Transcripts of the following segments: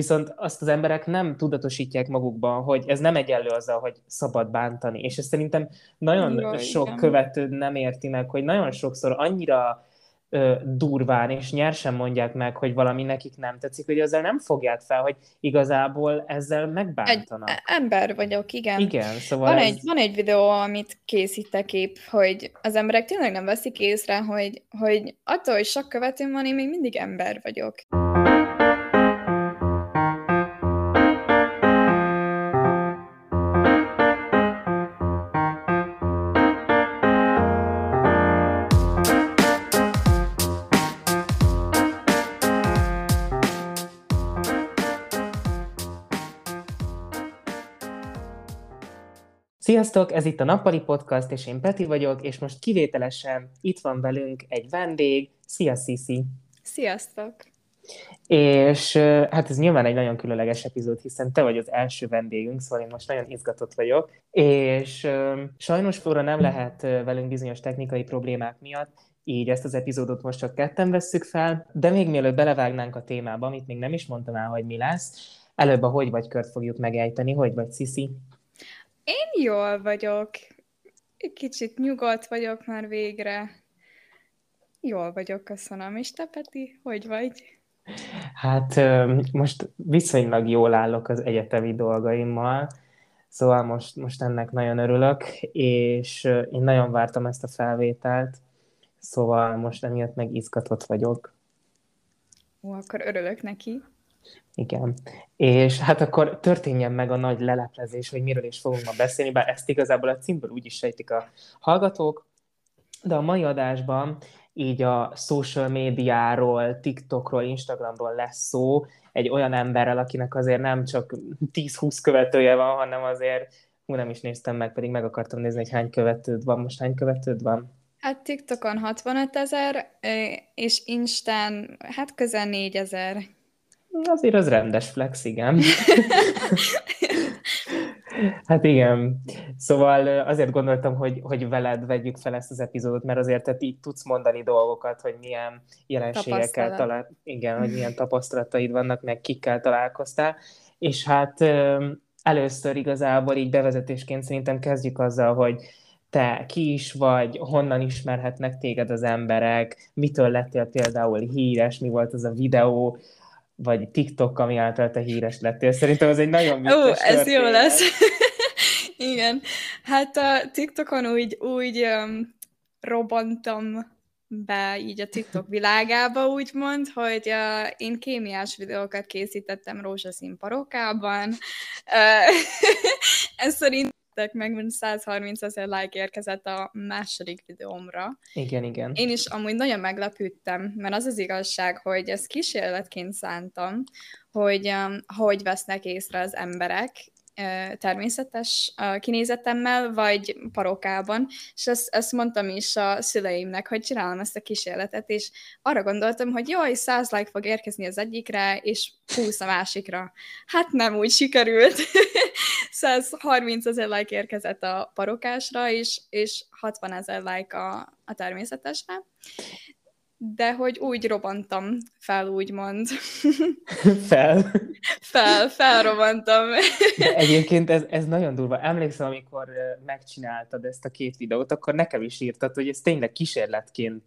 Viszont azt az emberek nem tudatosítják magukban, hogy ez nem egyenlő azzal, hogy szabad bántani. És ez szerintem nagyon sok követő nem érti meg, hogy nagyon sokszor annyira durván és nyersen mondják meg, hogy valami nekik nem tetszik, hogy ezzel nem fogják fel, hogy igazából ezzel megbántanak. Egy ember vagyok, igen. Igen, szóval van egy videó, amit készítek épp, hogy az emberek tényleg nem veszik észre, hogy attól, hogy sok követőm van, én még mindig ember vagyok. Sziasztok, ez itt a Napali Podcast, és én Peti vagyok, és most kivételesen itt van velünk egy vendég. Szia, Szisszi! Sziasztok! És hát ez nyilván egy nagyon különleges epizód, hiszen te vagy az első vendégünk, szóval én most nagyon izgatott vagyok, és sajnos forra nem lehet velünk bizonyos technikai problémák miatt, így ezt az epizódot most csak ketten vesszük fel, de még mielőtt belevágnánk a témába, amit még nem is mondtam el, hogy mi lesz, előbb a hogy vagy kört fogjuk megejteni. Hogy vagy, Szisszi? Én jól vagyok. Kicsit nyugodt vagyok már végre. Jól vagyok, köszönöm. És te, Peti, hogy vagy? Hát most viszonylag jól állok az egyetemi dolgaimmal, szóval most ennek nagyon örülök, és én nagyon vártam ezt a felvételt, szóval most emiatt meg izgatott vagyok. Ó, akkor örülök neki. Igen. És hát akkor történjen meg a nagy leleplezés, hogy miről is fogunk ma beszélni, bár ezt igazából a címből úgy is sejtik a hallgatók, de a mai adásban így a social médiáról, TikTokról, Instagramról lesz szó egy olyan emberrel, akinek azért nem csak 10-20 követője van, hanem azért, nem is néztem meg, pedig meg akartam nézni, hogy hány követőd van. Most hány követőd van? Hát TikTokon 65,000, és Instán hát közel 4,000. Azért az rendes flex, igen. Hát igen. Szóval azért gondoltam, hogy veled vegyük fel ezt az epizódot, mert azért te így tudsz mondani dolgokat, hogy milyen jelenségekkel igen, hogy milyen tapasztalataid vannak, meg kikkel találkoztál. És hát először igazából így bevezetésként szerintem kezdjük azzal, hogy te ki is vagy, honnan ismerhetnek téged az emberek, mitől lettél például híres, mi volt az a videó, vagy TikTok, ami által te híres lettél. Szerintem ez egy nagyon vicces történet. Ez jó lesz. Igen. Hát a TikTokon úgy robbantam be így a TikTok világába, úgymond, hogy én kémiás videókat készítettem rózsaszín parókában. Ez szerintem meg 130,000 like érkezett a második videómra. Igen, igen. Én is amúgy nagyon meglepődtem, mert az az igazság, hogy ezt kísérletként szántam, hogy vesznek észre az emberek természetes kinézetemmel, vagy parókában, és ezt mondtam is a szüleimnek, hogy csinálom ezt a kísérletet, és arra gondoltam, hogy jaj, 100 like fog érkezni az egyikre, és 20 a másikra. Hát nem úgy sikerült. 130,000 like érkezett a parokásra, és 60,000 like a természetesre. De hogy úgy robbantam fel, úgymond. Fel? Felrobbantam. De egyébként ez nagyon durva. Emlékszem, amikor megcsináltad ezt a két videót, akkor nekem is írtad, hogy ez tényleg kísérletként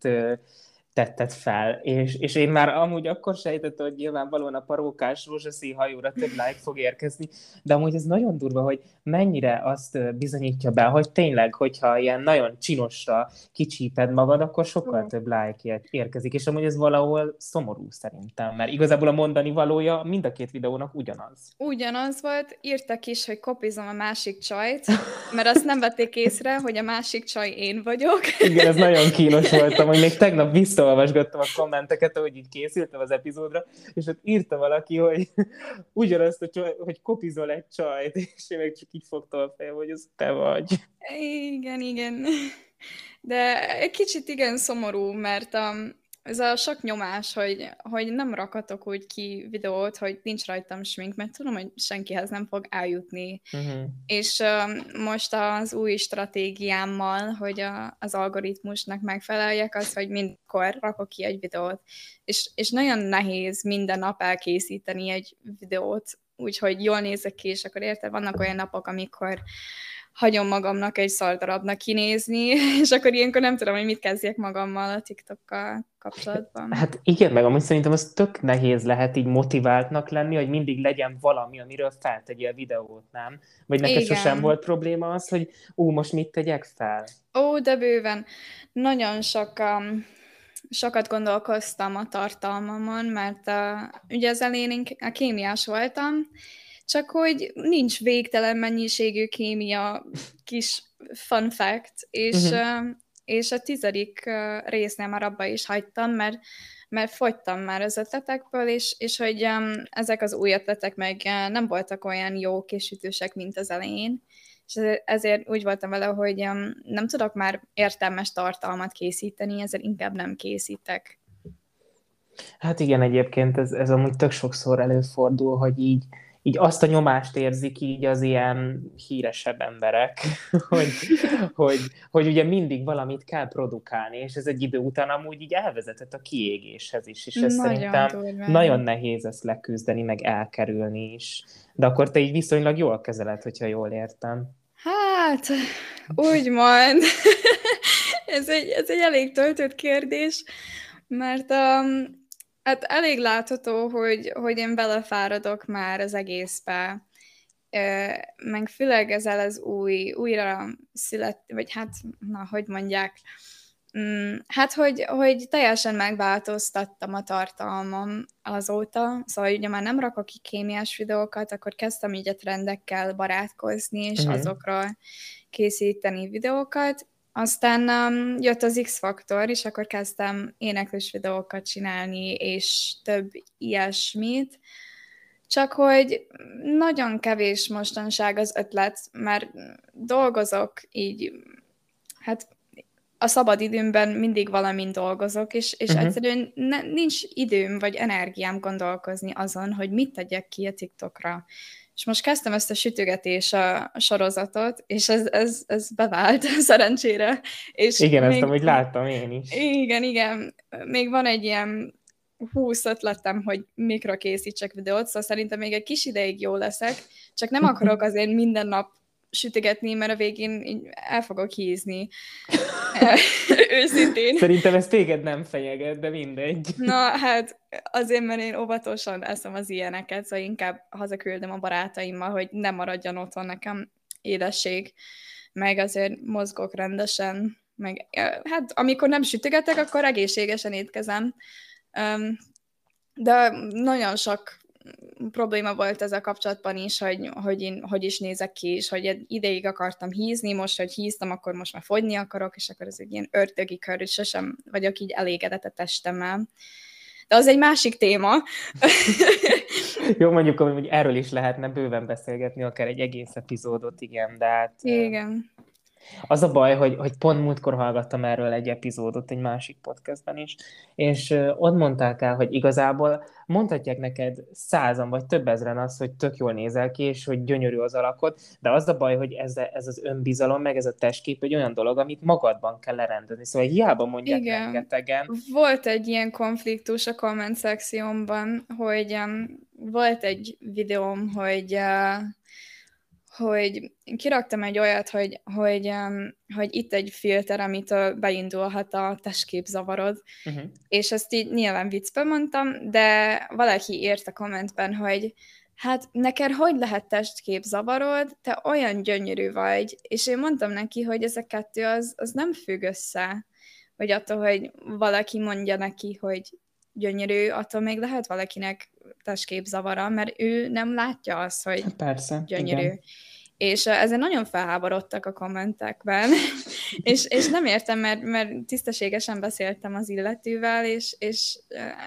tetted fel, és én már amúgy akkor sejtettem, hogy nyilvánvalóan a parókás rózsaszín hajóra több like fog érkezni, de amúgy ez nagyon durva, hogy mennyire azt bizonyítja be, hogy tényleg, hogyha ilyen nagyon csinosra kicsíped magad, akkor sokkal több like érkezik, és amúgy ez valahol szomorú szerintem, mert igazából a mondani valója mind a két videónak ugyanaz. Ugyanaz volt, írtak is, hogy kopizom a másik csajt, mert azt nem vették észre, hogy a másik csaj én vagyok. Igen, ez nagyon kínos voltam, hogy még tegnap olvasgattam a kommenteket, ahogy így készültem az epizódra, és ott írta valaki, hogy ugyanazt, hogy kopizol egy csajt, és én meg csak így fogtam a fejem, hogy az te vagy. Igen, igen. De egy kicsit igen szomorú, mert ez a sok nyomás, hogy nem rakatok úgy ki videót, hogy nincs rajtam smink, mert tudom, hogy senkihez nem fog eljutni. Uh-huh. És most az új stratégiámmal, hogy az algoritmusnak megfeleljek, az, hogy mindenkor rakok ki egy videót. És nagyon nehéz minden nap elkészíteni egy videót, úgyhogy jól nézek ki, és akkor érted, vannak olyan napok, amikor hagyom magamnak egy szardarabnak kinézni, és akkor ilyenkor nem tudom, hogy mit kezdjek magammal a TikTokkal kapcsolatban. Hát igen, meg amúgy szerintem az tök nehéz lehet így motiváltnak lenni, hogy mindig legyen valami, amiről feltegyél videót, nem? Vagy neked igen. Sosem volt probléma az, hogy most mit tegyek fel? Ó, de bőven. Nagyon sokat gondolkoztam a tartalmamon, mert ugye az elején a kémiás voltam, csak hogy nincs végtelen mennyiségű kémia, kis fun fact, és a 10. résznél már abba is hagytam, mert fogytam már az ötletekből, és hogy ezek az új ötletek meg nem voltak olyan jók és ütősek, mint az elején, és ezért úgy voltam vele, hogy nem tudok már értelmes tartalmat készíteni, ezért inkább nem készítek. Hát igen, egyébként ez amúgy tök sokszor előfordul, hogy így azt a nyomást érzik így az ilyen híresebb emberek, hogy ugye mindig valamit kell produkálni, és ez egy idő után amúgy így elvezetett a kiégéshez is, és ez nagyon szerintem durván. Nagyon nehéz ezt leküzdeni, meg elkerülni is. De akkor te így viszonylag jól kezeled, hogyha jól értem. Hát, úgymond. ez egy elég töltött kérdés, mert hát elég látható, hogy én belefáradok már az egészbe, meg főleg ezzel az hogy teljesen megváltoztattam a tartalmam azóta, szóval ugye már nem rakok ki kémiás videókat, akkor kezdtem így a trendekkel barátkozni, és azokra készíteni videókat. Aztán jött az X-faktor, és akkor kezdtem éneklős videókat csinálni, és több ilyesmit. Csak hogy nagyon kevés mostanság az ötlet, mert dolgozok így, hát a szabad időmben mindig valamin dolgozok, és egyszerűen nincs időm vagy energiám gondolkozni azon, hogy mit tegyek ki a TikTokra. És most kezdtem ezt a sütögetés a sorozatot, és ez bevált szerencsére. És igen, ezt amúgy láttam én is. Igen. Még van egy ilyen 20 ötletem, hogy mikor készítsek videót, szóval szerintem még egy kis ideig jó leszek, csak nem akarok azért minden nap sütögetni, mert a végén el fogok hízni. Őszintén. Szerintem ez téged nem fenyeget, de mindegy. Na, hát azért, mert én óvatosan eszem az ilyeneket, szóval inkább hazaküldöm a barátaimmal, hogy ne maradjon otthon nekem édesség, meg azért mozgok rendesen, meg hát amikor nem sütögetek, akkor egészségesen étkezem. De nagyon sok probléma volt ezzel kapcsolatban is, hogy én hogy is nézek ki, és hogy ideig akartam hízni, most, hogy híztam, akkor most már fogyni akarok, és akkor ez egy ilyen ördögi kör, és sosem vagyok így elégedett a testemmel. De az egy másik téma. Jó, mondjuk, hogy erről is lehetne bőven beszélgetni, akár egy egész epizódot, igen, de hát... Igen. Az a baj, hogy pont múltkor hallgattam erről egy epizódot egy másik podcastben is, és ott mondták el, hogy igazából mondhatják neked 100-an vagy több ezren azt, hogy tök jól nézel ki, és hogy gyönyörű az alakod, de az a baj, hogy ez az önbizalom, meg ez a testkép egy olyan dolog, amit magadban kell lerendezni. Szóval hiába mondják igen. Rengetegen. Volt egy ilyen konfliktus a komment szekciómban, hogy volt egy videóm, hogy kiraktam egy olyat, hogy itt egy filter, amitől beindulhat a testképzavarod, és ezt így nyilván viccben mondtam, de valaki írt a kommentben, hogy hát neked hogy lehet testképzavarod, te olyan gyönyörű vagy, és én mondtam neki, hogy ez a kettő az nem függ össze, hogy attól, hogy valaki mondja neki, hogy gyönyörű, attól még lehet valakinek testképzavara, mert ő nem látja azt, hogy persze, gyönyörű. Igen. És ezen nagyon felháborodtak a kommentekben, és nem értem, mert tisztességesen beszéltem az illetővel, és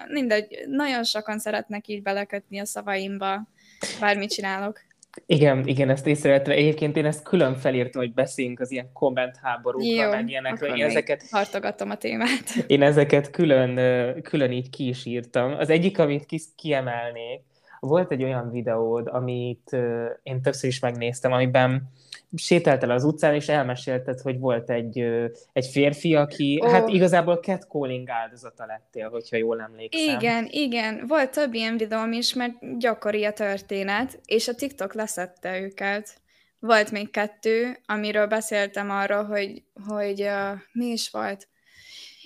mindegy, nagyon sokan szeretnek így belekötni a szavaimba, bármit csinálok. Igen, ezt észrevettem. Egyébként én ezt külön felírtam, hogy beszéljünk az ilyen kommentháborúkra, meg ilyenekről. Én ezeket hartogatom a témát. Én ezeket külön így ki is írtam. Az egyik, amit kiemelnék, volt egy olyan videód, amit én többször is megnéztem, amiben sétáltál az utcán, és elmesélted, hogy volt egy férfi, aki hát igazából catcalling áldozata lettél, hogyha jól emlékszem. Igen. Volt több ilyen videóm is, mert gyakori a történet, és a TikTok leszedte őket. Volt még 2, amiről beszéltem arról, hogy mi is volt.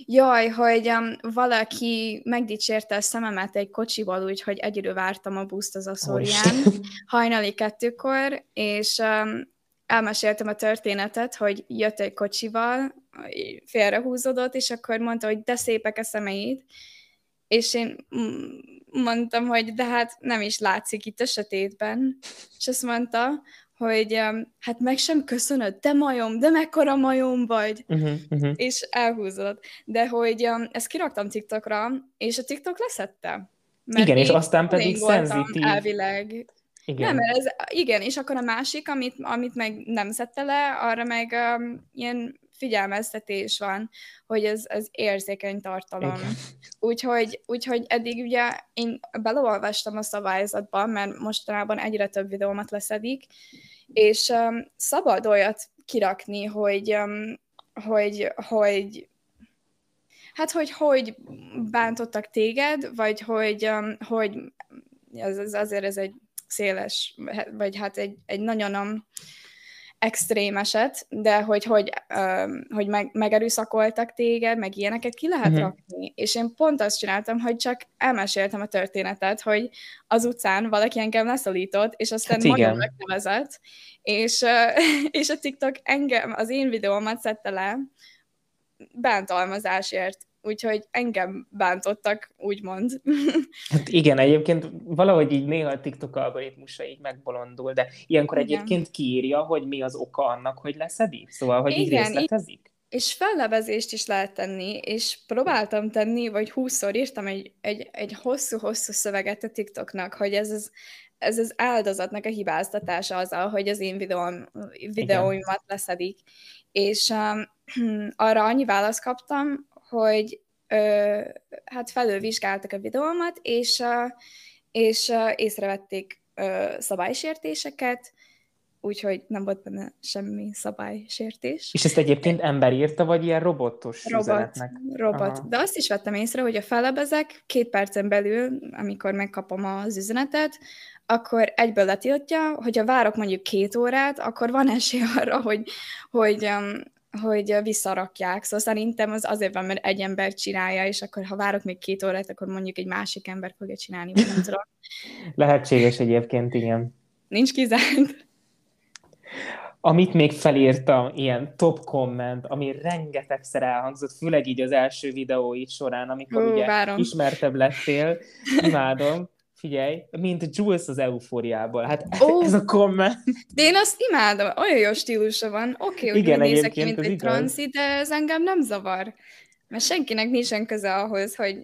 Jaj, hogy valaki megdicsérte a szememet egy kocsival, úgyhogy egyedül vártam a buszt az Aszórián, hajnali 2-kor, és elmeséltem a történetet, hogy jött egy kocsival, félrehúzódott, és akkor mondta, hogy de szépek a szemeid, és én mondtam, hogy de hát nem is látszik itt a sötétben, és azt mondta, hogy hát meg sem köszönöd, de majom, de mekkora majom vagy, és elhúzódott. De hogy ezt kiraktam TikTokra, és a TikTok leszette. Igen, és aztán pedig szenzitív. Elvileg. Igen. Nem, igen, és akkor a másik, amit meg nem szedte le, arra meg ilyen figyelmeztetés van, hogy ez érzékeny tartalom. Úgyhogy eddig ugye én beleolvastam a szabályzatba, mert mostanában egyre több videómat leszedik, és szabad olyat kirakni, hogy bántottak téged, vagy hogy ez azért ez egy széles, vagy hát egy nagyon extrém eset, de hogy megerőszakoltak téged, meg ilyeneket ki lehet rakni. És én pont azt csináltam, hogy csak elmeséltem a történetet, hogy az utcán valaki engem leszólított, és aztán magam megnevezett, és a TikTok engem, az én videómat szedte le bántalmazásért. Úgyhogy engem bántottak, úgymond. Hát igen, egyébként valahogy így néha a TikTok algoritmusa így megbolondul, de ilyenkor egyébként kiírja, hogy mi az oka annak, hogy leszedik. Szóval, hogy így részletezik. És fellebezést is lehet tenni, és próbáltam tenni, vagy 20-szor írtam egy hosszú-hosszú szöveget a TikToknak, hogy ez az áldozatnak a hibáztatása azzal, hogy az én videóimat leszedik. És arra annyi választ kaptam, hogy hát felülvizsgáltak a videómat, és észrevették szabálysértéseket, úgyhogy nem volt benne semmi szabálysértés. És ezt egyébként ember írta, vagy ilyen robotos üzenetnek? Robot. De azt is vettem észre, hogy a fellebezek 2 percen belül, amikor megkapom az üzenetet, akkor egyből letiltja, hogyha várok mondjuk 2 órát, akkor van esély arra, hogy visszarakják. Szóval szerintem az azért van, mert egy ember csinálja, és akkor ha várok még 2 órát, akkor mondjuk egy másik ember fogja csinálni. Nem tudom. Lehetséges egyébként, igen. Nincs kizárt. Amit még felírtam, ilyen top komment, ami rengetegszer elhangzott, főleg így az első videóid során, amikor ugye ismertebb lettél. Imádom. Figyelj, mint Jules az Eufóriából. Hát ez a komment. De én azt imádom, olyan jó stílusa van. Oké, hogy nézek ki, mint egy tranci, de ez engem nem zavar. Mert senkinek nincsen köze ahhoz, hogy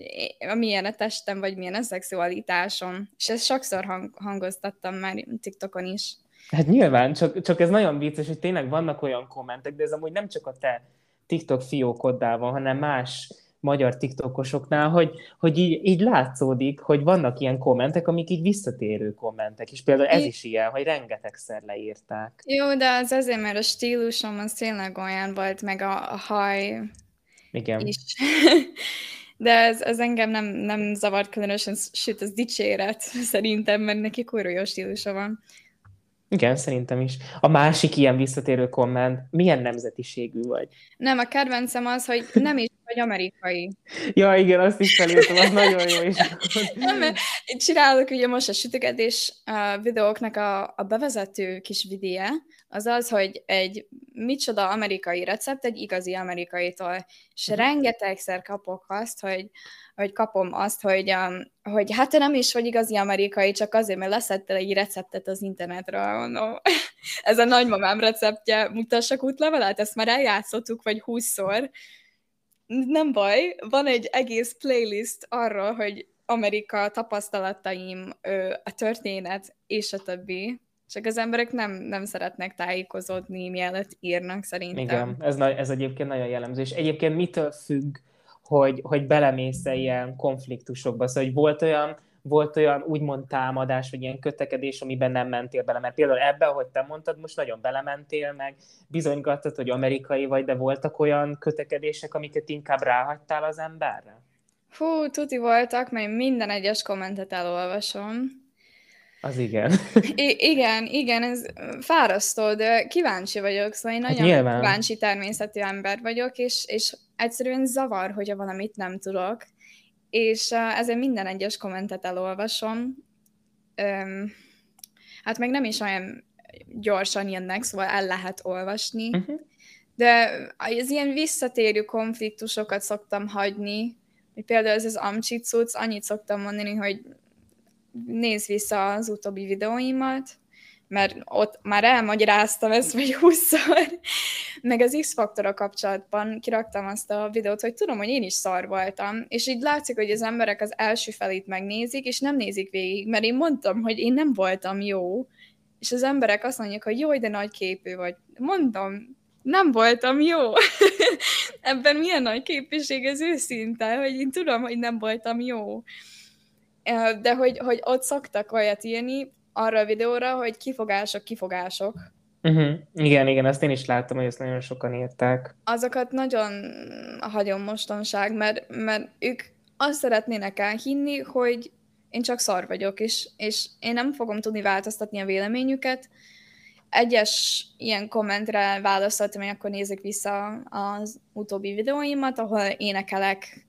milyen a testem, vagy milyen a szexualitásom. És ezt sokszor hangoztattam már TikTokon is. Hát nyilván, csak ez nagyon vicces, hogy tényleg vannak olyan kommentek, de ez amúgy nem csak a te TikTok fiókoddal van, hanem más magyar tiktokosoknál, hogy így látszódik, hogy vannak ilyen kommentek, amik így visszatérő kommentek, és például ez is ilyen, hogy rengetegszer leírták. Jó, de az azért, mert a stílusom az tényleg olyan volt, meg a haj igen. is. De ez engem nem zavart különösen, sőt, ez dicséret szerintem, mert neki kurva jó stílusa van. Igen, szerintem is. A másik ilyen visszatérő komment, milyen nemzetiségű vagy? Nem, a kedvencem az, hogy nem is vagy amerikai. Ja, igen, azt is felírtam, az nagyon jó is. Nem, csinálok ugye most a sütögetés videóknak a bevezető kis videója, az, hogy egy micsoda amerikai recept egy igazi amerikaitól. És rengetegszer kapok azt, hogy kapom azt, hogy hát te nem is vagy igazi amerikai, csak azért, mert leszettel egy receptet az internetről, mondom. Ez a nagymamám receptje, mutassak útlevelet, ezt már eljátszottuk, vagy 20-szor. Nem baj, van egy egész playlist arról, hogy Amerika tapasztalataim, a történet, és a többi. Csak az emberek nem szeretnek tájékozódni, mielőtt írnak szerintem. Igen, ez egyébként nagyon jellemző. És egyébként mitől függ, hogy belemész-e ilyen konfliktusokba? Szóval, hogy volt olyan úgymond támadás, vagy ilyen kötekedés, amiben nem mentél bele. Mert például ebben, ahogy te mondtad, most nagyon belementél, meg bizonygattad, hogy amerikai vagy, de voltak olyan kötekedések, amiket inkább ráhagytál az emberre? Hú, tuti voltak, mert minden egyes kommentet elolvasom. Az igen. Igen, ez fárasztó, de kíváncsi vagyok, szóval én nagyon kíváncsi természetű ember vagyok, és egyszerűen zavar, hogyha valamit nem tudok, és ezért minden egyes kommentet elolvasom. Hát meg nem is olyan gyorsan jönnek, szóval el lehet olvasni, de az ilyen visszatérő konfliktusokat szoktam hagyni, például ez az amcsi cucc, annyit szoktam mondani, hogy nézd vissza az utóbbi videóimat, mert ott már elmagyaráztam ezt, vagy 20-szor. Meg az X-faktorra kapcsolatban kiraktam azt a videót, hogy tudom, hogy én is szar voltam, és így látszik, hogy az emberek az első felét megnézik, és nem nézik végig, mert én mondtam, hogy én nem voltam jó, és az emberek azt mondják, hogy jó, de nagy képű vagy. Mondom, nem voltam jó. Ebben milyen nagy képviség az őszinte, hogy én tudom, hogy nem voltam jó. De hogy ott szoktak olyat írni arra a videóra, hogy kifogások. Uh-huh. Igen, ezt én is láttam, hogy ezt nagyon sokan írták. Azokat nagyon hagyom mostanság, mert ők azt szeretnének elhinni, hogy én csak szar vagyok, és én nem fogom tudni változtatni a véleményüket. Egyes ilyen kommentre válaszoltam, hogy akkor nézzük vissza az utóbbi videóimat, ahol énekelek,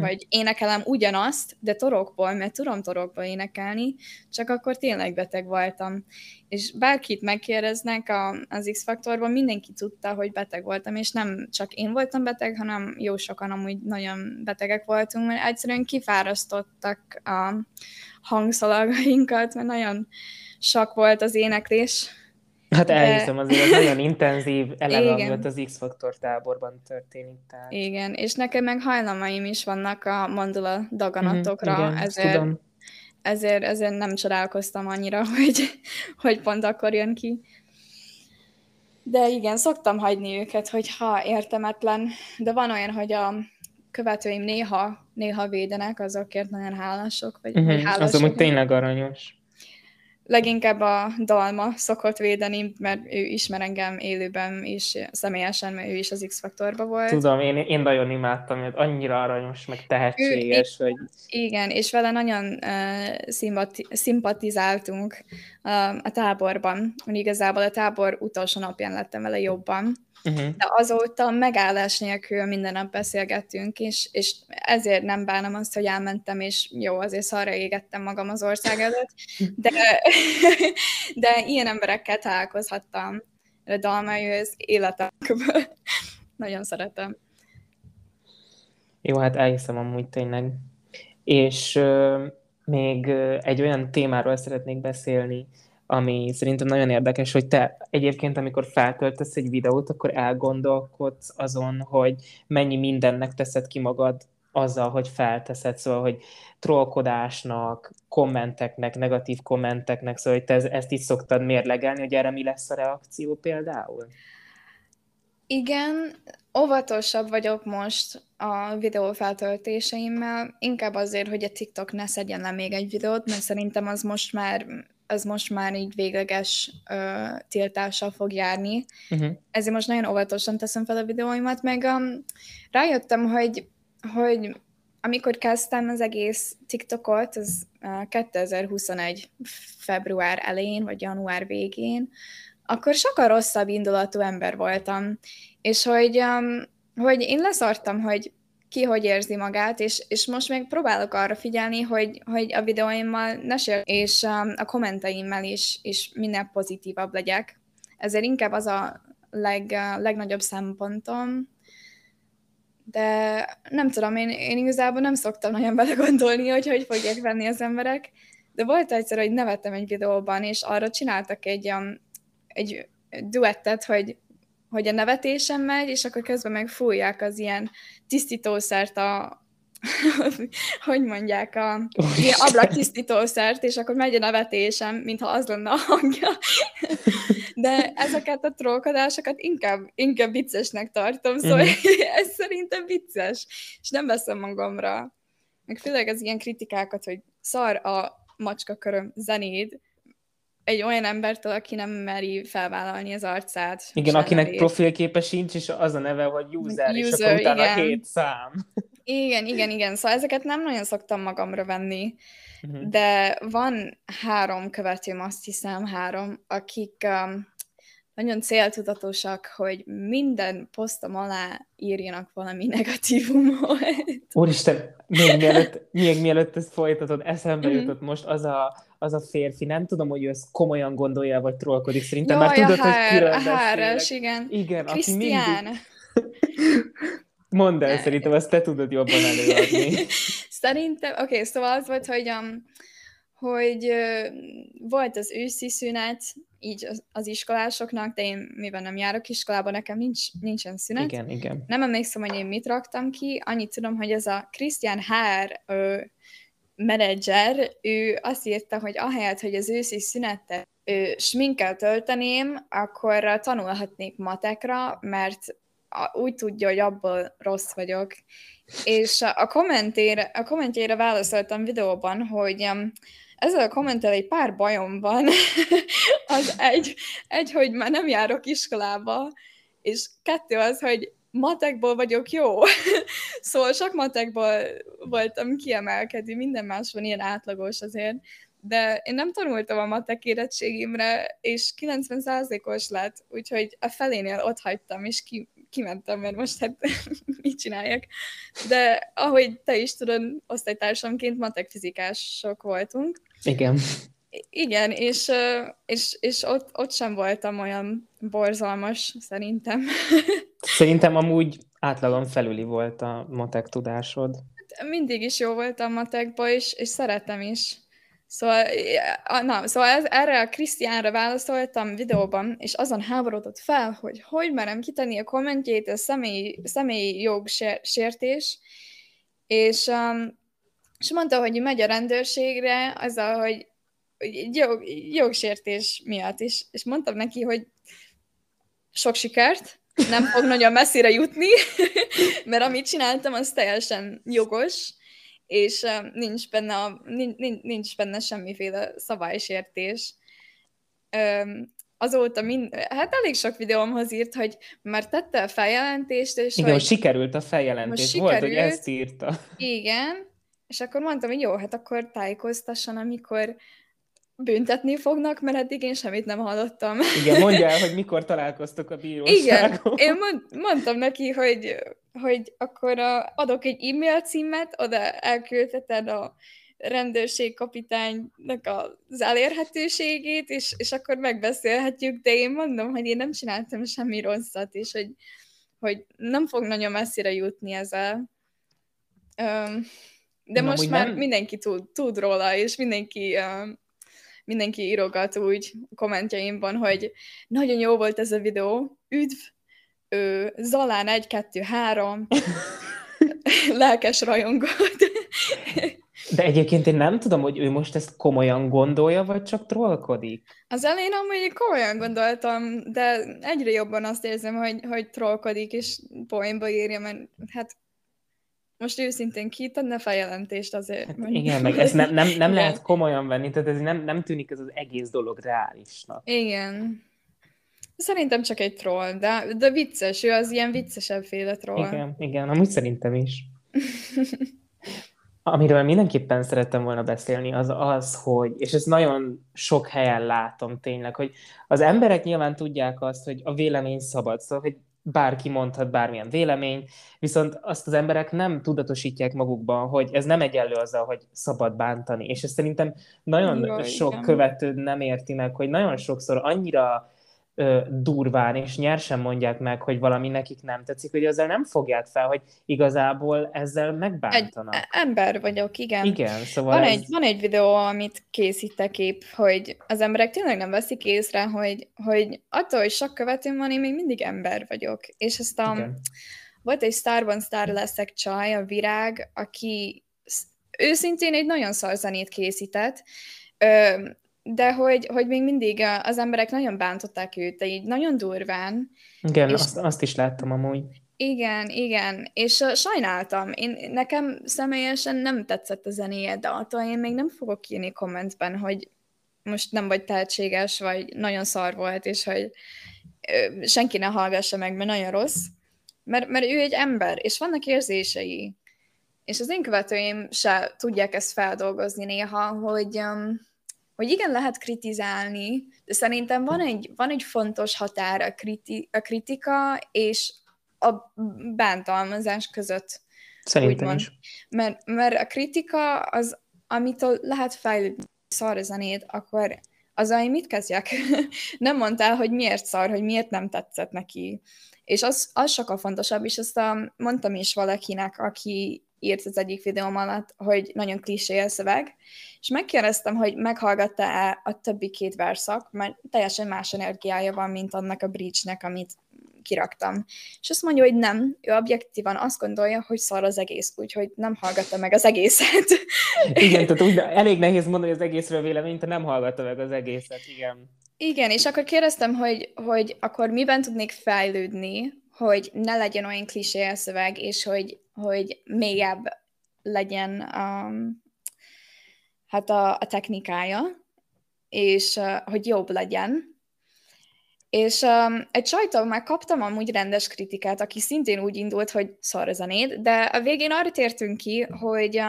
vagy énekelem ugyanazt, de torokból, mert tudom torokból énekelni, csak akkor tényleg beteg voltam. És bárkit megkérdeznek az X-faktorban, mindenki tudta, hogy beteg voltam, és nem csak én voltam beteg, hanem jó sokan amúgy nagyon betegek voltunk, mert egyszerűen kifárasztottak a hangszalagainkat, mert nagyon sok volt az éneklés. Hát elhiszem, azért az nagyon intenzív elem, amit az X-faktor táborban történik. Tehát. Igen, és nekem meg hajlamaim is vannak a mandula daganatokra, igen, ezért nem csodálkoztam annyira, hogy pont akkor jön ki. De igen, szoktam hagyni őket, hogyha értemetlen, de van olyan, hogy a követőim néha védenek, azokért nagyon hálások. Vagy hálások. Az amúgy tényleg aranyos. Leginkább a Dalma szokott védeni, mert ő ismer engem élőben is, személyesen, mert ő is az X-faktorban volt. Tudom, én nagyon imádtam, mert annyira aranyos, meg tehetséges. Hogy... Igen, és vele nagyon szimpatizáltunk a táborban. Igazából a tábor utolsó napján lettem vele jobban. De azóta megállás nélkül minden nap beszélgettünk, és ezért nem bánom azt, hogy elmentem, és jó, azért szarra égettem magam az ország előtt, de ilyen emberekkel találkozhattam. A Dalma, ő az életemkből. Nagyon szeretem. Jó, hát elhiszem amúgy tényleg. És még egy olyan témáról szeretnék beszélni, ami szerintem nagyon érdekes, hogy te egyébként, amikor feltöltesz egy videót, akkor elgondolkodsz azon, hogy mennyi mindennek teszed ki magad azzal, hogy felteszed, szóval, hogy trollkodásnak, kommenteknek, negatív kommenteknek, szóval, hogy te ezt így szoktad mérlegelni, hogy erre mi lesz a reakció például? Igen, óvatosabb vagyok most a videó feltöltéseimmel, inkább azért, hogy a TikTok ne szedjen le még egy videót, mert szerintem az most már így végleges tiltással fog járni. Ezért most nagyon óvatosan teszem fel a videóimat, meg rájöttem, hogy amikor kezdtem az egész TikTokot, az 2021 február elején, vagy január végén, akkor sokkal rosszabb indulatú ember voltam. És hogy én leszartam, hogy ki hogy érzi magát, és most még próbálok arra figyelni, hogy a videóimmal ne sértsd, és a kommenteimmel is minél pozitívabb legyek. Ezért inkább az a legnagyobb szempontom. De nem tudom, én igazából nem szoktam nagyon belegondolni, hogy fogják venni az emberek. De volt egyszer, hogy nevettem egy videóban, és arra csináltak egy duettet, hogy a nevetésem megy, és akkor közben meg fújják az ilyen tisztítószert a hogy mondják, ablaktisztítószert, és akkor megy a nevetésem, mintha az lenne a hangja. De ezeket a trollkodásokat inkább viccesnek tartom, szóval ez szerintem vicces, és nem veszem magamra. Meg főleg az ilyen kritikákat, hogy szar a macskaköröm zenéd, egy olyan embertől, aki nem meri felvállalni az arcát. Igen, akinek profilképe sincs, és az a neve, hogy user, és akkor utána igen. 7 szám. Igen. Szóval ezeket nem nagyon szoktam magamra venni, de van 3 követőm, azt hiszem 3, akik nagyon céltudatosak, hogy minden posztom alá írjanak valami negatívumot. Úristen, még mielőtt ezt folytatod, eszembe jutott most az a férfi, nem tudom, hogy ő ezt komolyan gondolja, vagy trollkodik szerintem, már tudod, hogy kiről beszélek. Igen, Christian. Aki mindig... Mondd el, szerintem ezt te tudod jobban előadni. Szerintem, oké, szóval az volt, hogy, volt az őszi szünet, így az iskolásoknak, de én mivel nem járok iskolába, nekem nincsen szünet. Igen. Nem emlékszem, hogy én mit raktam ki, annyit tudom, hogy ez a Christian HR menedzser, ő azt írta, hogy ahelyett, hogy az őszi szünetet sminkkel tölteném, akkor tanulhatnék matekra, mert úgy tudja, hogy abból rossz vagyok. És a kommentjére válaszoltam videóban, hogy ezzel a kommenttel egy pár bajom van. Az egy, hogy már nem járok iskolába, és 2 az, hogy matekból vagyok jó. Szóval sok matekból voltam kiemelkedő, minden más van ilyen átlagos azért. De én nem tanultam a matek érettségimre, és 90%-os lett, úgyhogy a felénél ott hagytam, és kimentem, mert most mit csináljak. De ahogy te is tudod, osztálytársamként matek-fizikások voltunk. Igen, és ott sem voltam olyan borzalmas, szerintem. Szerintem amúgy átlagon felüli volt a matek tudásod. Mindig is jó voltam matekba, és szeretem is. Szóval erre a Krisztiánra válaszoltam videóban, és azon háborodott fel, hogy merem kitenni a kommentjét, ez személyi jogsértés, és mondta, hogy megy a rendőrségre azzal, hogy jogsértés miatt is, és mondtam neki, hogy sok sikert, nem fog nagyon messzire jutni, mert amit csináltam, az teljesen jogos, és nincs benne semmiféle szabálysértés. Azóta elég sok videómhoz írt, hogy már tette a feljelentést, és igen, hogy sikerült a feljelentés, volt, hogy ezt írta. Igen, és akkor mondtam, hogy jó, hát akkor tájékoztasson, amikor büntetni fognak, mert eddig én semmit nem hallottam. Igen, mondja el, hogy mikor találkoztok a bíróságon. Igen, én mondtam neki, hogy akkor adok egy e-mail címet, oda elküldheted a rendőrségkapitánynak az elérhetőségét, és akkor megbeszélhetjük, de én mondom, hogy én nem csináltam semmi rosszat, és hogy nem fog nagyon messzire jutni ezzel. De na, most már nem? Mindenki tud róla, és mindenki írogat úgy kommentjeimban, hogy nagyon jó volt ez a videó, üdv, Zalán 1, 2, 3, lelkes rajongód. De egyébként én nem tudom, hogy ő most ezt komolyan gondolja, vagy csak trollkodik? Az elején amúgy komolyan gondoltam, de egyre jobban azt érzem, hogy trollkodik, és poénba írja, mert hát most őszintén ki tenne feljelentést azért. Hát igen, meg ezt nem lehet komolyan venni, tehát ez nem tűnik ez az egész dolog reálisnak. Igen. Szerintem csak egy troll, de vicces, ő az ilyen viccesebb féle troll. Igen, amúgy szerintem is. Amiről mindenképpen szerettem volna beszélni, az, hogy, és ezt nagyon sok helyen látom tényleg, hogy az emberek nyilván tudják azt, hogy a vélemény szabad, szóval, hogy bárki mondhat bármilyen vélemény, viszont azt az emberek nem tudatosítják magukban, hogy ez nem egyenlő azzal, hogy szabad bántani. És ez szerintem nagyon sok követőd nem érti meg, hogy nagyon sokszor annyira durván és nyersen mondják meg, hogy valami nekik nem tetszik, hogy ezzel nem fogják fel, hogy igazából ezzel megbántanak. Egy ember vagyok, igen, szóval van egy videó, amit készítek épp, hogy az emberek tényleg nem veszik észre, hogy attól, hogy sok követőm van, én még mindig ember vagyok. És ezt a volt egy Sztárban sztár leszek csaj, a Virág, aki őszintén egy nagyon szar zenét készített, de hogy még mindig az emberek nagyon bántották őt, de így nagyon durván. Igen, azt is láttam amúgy. Igen, és sajnáltam. Nekem személyesen nem tetszett a zenéje, de attól én még nem fogok írni kommentben, hogy most nem vagy tehetséges, vagy nagyon szar volt, és hogy senki ne hallgassa meg, mert nagyon rossz. Mert ő egy ember, és vannak érzései. És az én követőim se tudják ezt feldolgozni néha, hogy igen, lehet kritizálni, de szerintem van egy fontos határ a kritika és a bántalmazás között. Szerintem úgymond. Is. Mert a kritika az, amitől lehet fejlődni szar a zenét, akkor azzal mit kezdjek? Nem mondtál, hogy miért szar, hogy miért nem tetszett neki. És az sokkal fontosabb, és azt mondtam is valakinek, aki írt az egyik videóm alatt, hogy nagyon klisé a szöveg, és megkérdeztem, hogy meghallgatta-e a többi két verszak, mert teljesen más energiája van, mint annak a bridge-nek, amit kiraktam. És azt mondja, hogy nem, ő objektívan azt gondolja, hogy szar az egész, úgyhogy nem hallgatta meg az egészet. Igen, tehát úgy, elég nehéz mondani az egészről véleményt, de nem hallgatta meg az egészet, igen. Igen, és akkor kérdeztem, hogy akkor miben tudnék fejlődni, hogy ne legyen olyan klisé a szöveg, és hogy mélyebb legyen a technikája, és hogy jobb legyen. És egy sajtól már kaptam amúgy rendes kritikát, aki szintén úgy indult, hogy szar a zenéd, de a végén arra tértünk ki, hogy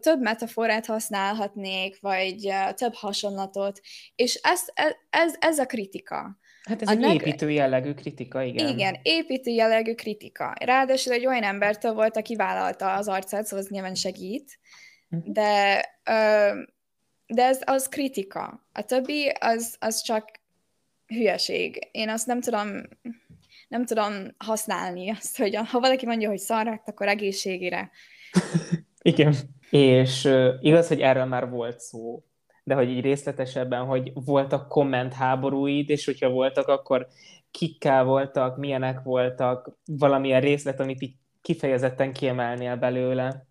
több metaforát használhatnék, vagy több hasonlatot, és ez a kritika. Hát ez egy építő jellegű kritika, igen. Igen, építő jellegű kritika. Ráadásul egy olyan embertől volt, aki vállalta az arcát, szóval az nyilván segít, de ez az kritika. A többi az csak hülyeség. Én azt nem tudom használni azt, hogy ha valaki mondja, hogy szarrakt, akkor egészségére. Igen. És igaz, hogy erről már volt szó, de hogy így részletesebben, hogy voltak kommentháborúid, és hogyha voltak, akkor kikkel voltak, milyenek voltak, valamilyen részlet, amit így kifejezetten kiemelnél belőle?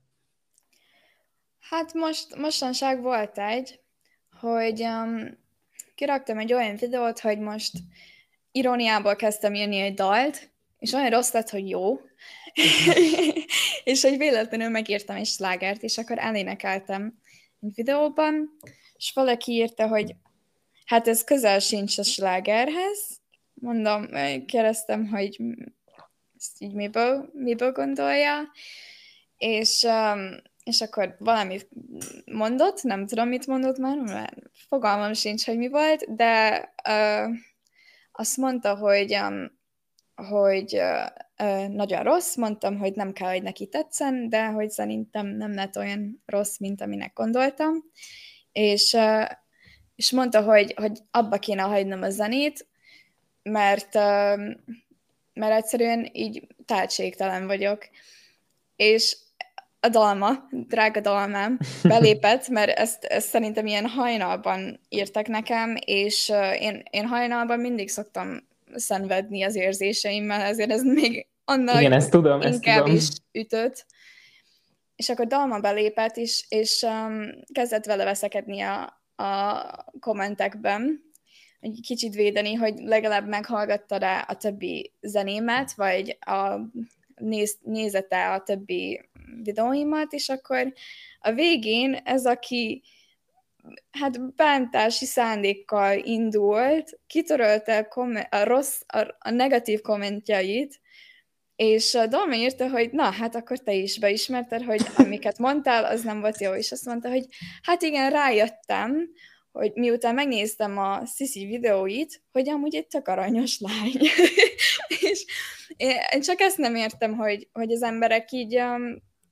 Hát mostanság volt egy, hogy kiraktam egy olyan videót, hogy most iróniából kezdtem írni egy dalt, és olyan rossz lett, hogy jó. És hogy véletlenül megírtam egy slágert, és akkor elénekeltem egy videóban, és valaki írta, hogy hát ez közel sincs a slágerhez. Mondom, kérdeztem, hogy ezt így miből gondolja, és akkor valamit mondott, nem tudom, mit mondott már, mert fogalmam sincs, hogy mi volt, de azt mondta, hogy nagyon rossz, mondtam, hogy nem kell, hogy neki tetszen, de hogy szerintem nem lett olyan rossz, mint aminek gondoltam, és mondta, hogy abba kéne hagynom a zenét, mert egyszerűen így tehetségtelen vagyok. És a Dalma, drága Dalmám belépett, mert ezt szerintem ilyen hajnalban írtak nekem, és én hajnalban mindig szoktam szenvedni az érzéseimmel, ezért ez még annak igen, inkább is ütött. És akkor Dalma belépett, és kezdett vele veszekedni a kommentekben, egy kicsit védeni, hogy legalább meghallgatta rá a többi zenémet, vagy nézete a többi videóimat, és akkor a végén ez, aki hát bántási szándékkal indult, kitörölte a negatív kommentjait, és a Dalma írta, hogy na, hát akkor te is beismerted, hogy amiket mondtál, az nem volt jó, és azt mondta, hogy hát igen, rájöttem, hogy miután megnéztem a Szisszi videóit, hogy amúgy egy tök aranyos lány. És én csak ezt nem értem, hogy az emberek így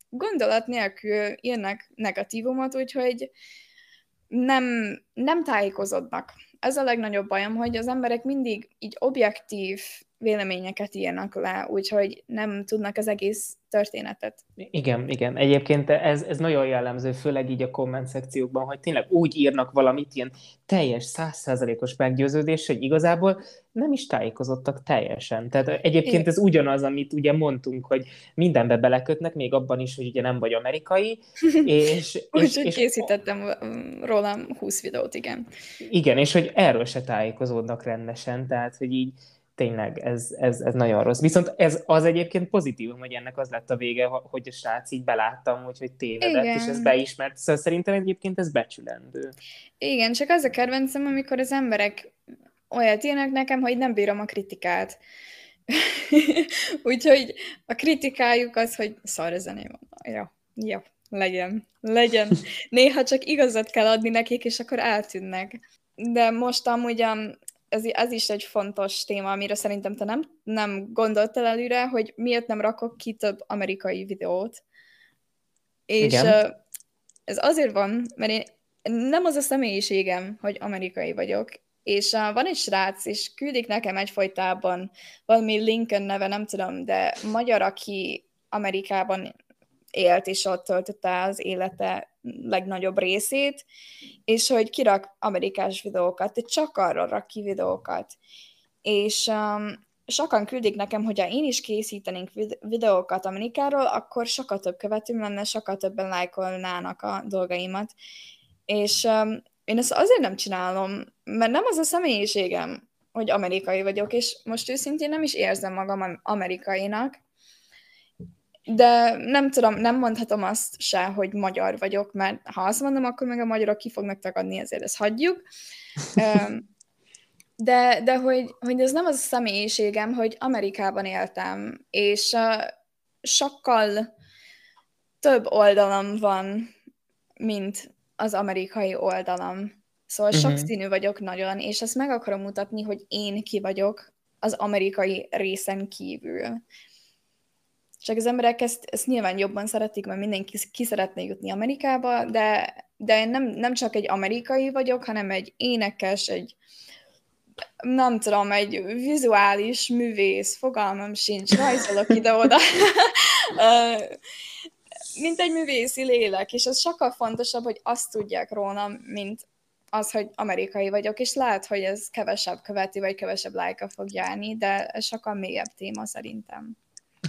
gondolat nélkül írnak negatívumot, úgyhogy nem tájékozódnak ez a legnagyobb bajom, hogy az emberek mindig így objektív véleményeket írnak le, úgyhogy nem tudnak az egész történetet. Igen, igen. Egyébként ez nagyon jellemző, főleg így a komment szekciókban, hogy tényleg úgy írnak valamit, ilyen teljes 100%-os meggyőződés, hogy igazából nem is tájékozottak teljesen. Tehát egyébként ez ugyanaz, amit ugye mondtunk, hogy mindenbe belekötnek, még abban is, hogy ugye nem vagy amerikai. Úgyhogy készítettem rólam 20 videót, igen. Igen, és hogy erről se tájékozódnak rendesen, tehát hogy így tényleg, ez nagyon rossz. Viszont ez az egyébként pozitívum, hogy ennek az lett a vége, hogy a srác így beláttam, úgyhogy tévedett, igen, és ez beismert. Szóval szerintem egyébként ez becsülendő. Igen, csak az a kedvencem, amikor az emberek olyat írnak nekem, hogy nem bírom a kritikát. Úgyhogy a kritikájuk az, hogy szar a zeném. Jó, legyen. Néha csak igazat kell adni nekik, és akkor eltűnnek. De most amúgy ez is egy fontos téma, amire szerintem te nem gondoltál előre, hogy miért nem rakok ki több amerikai videót. És igen, ez azért van, mert én nem az a személyiségem, hogy amerikai vagyok, és van egy srác, és küldik nekem egyfolytában valami Lincoln neve, nem tudom, de magyar, aki Amerikában élt, és ott töltötte az élete legnagyobb részét, és hogy kirak amerikás videókat, de csak arról rak ki videókat. És sokan küldik nekem, hogyha én is készítenénk videókat Amerikáról, akkor sokkal több követőm lenne, sokkal többen lájkolnának a dolgaimat. És én ezt azért nem csinálom, mert nem az a személyiségem, hogy amerikai vagyok, és most őszintén nem is érzem magam amerikainak, de nem tudom, nem mondhatom azt se, hogy magyar vagyok, mert ha azt mondom, akkor meg a magyarok ki fognak tagadni, ezért ezt hagyjuk. De hogy ez nem az a személyiségem, hogy Amerikában éltem, és sokkal több oldalam van, mint az amerikai oldalam. Szóval sokszínű vagyok nagyon, és ezt meg akarom mutatni, hogy én ki vagyok az amerikai részen kívül. Csak az emberek ezt nyilván jobban szeretik, mert mindenki ki szeretne jutni Amerikába, de én nem csak egy amerikai vagyok, hanem egy énekes, egy vizuális művész, fogalmam sincs, rajzolok ide-oda. Mint egy művészi lélek, és az sokkal fontosabb, hogy azt tudják rólam, mint az, hogy amerikai vagyok, és lehet, hogy ez kevesebb követi, vagy kevesebb lájka fog járni, de ez sokkal mélyebb téma szerintem.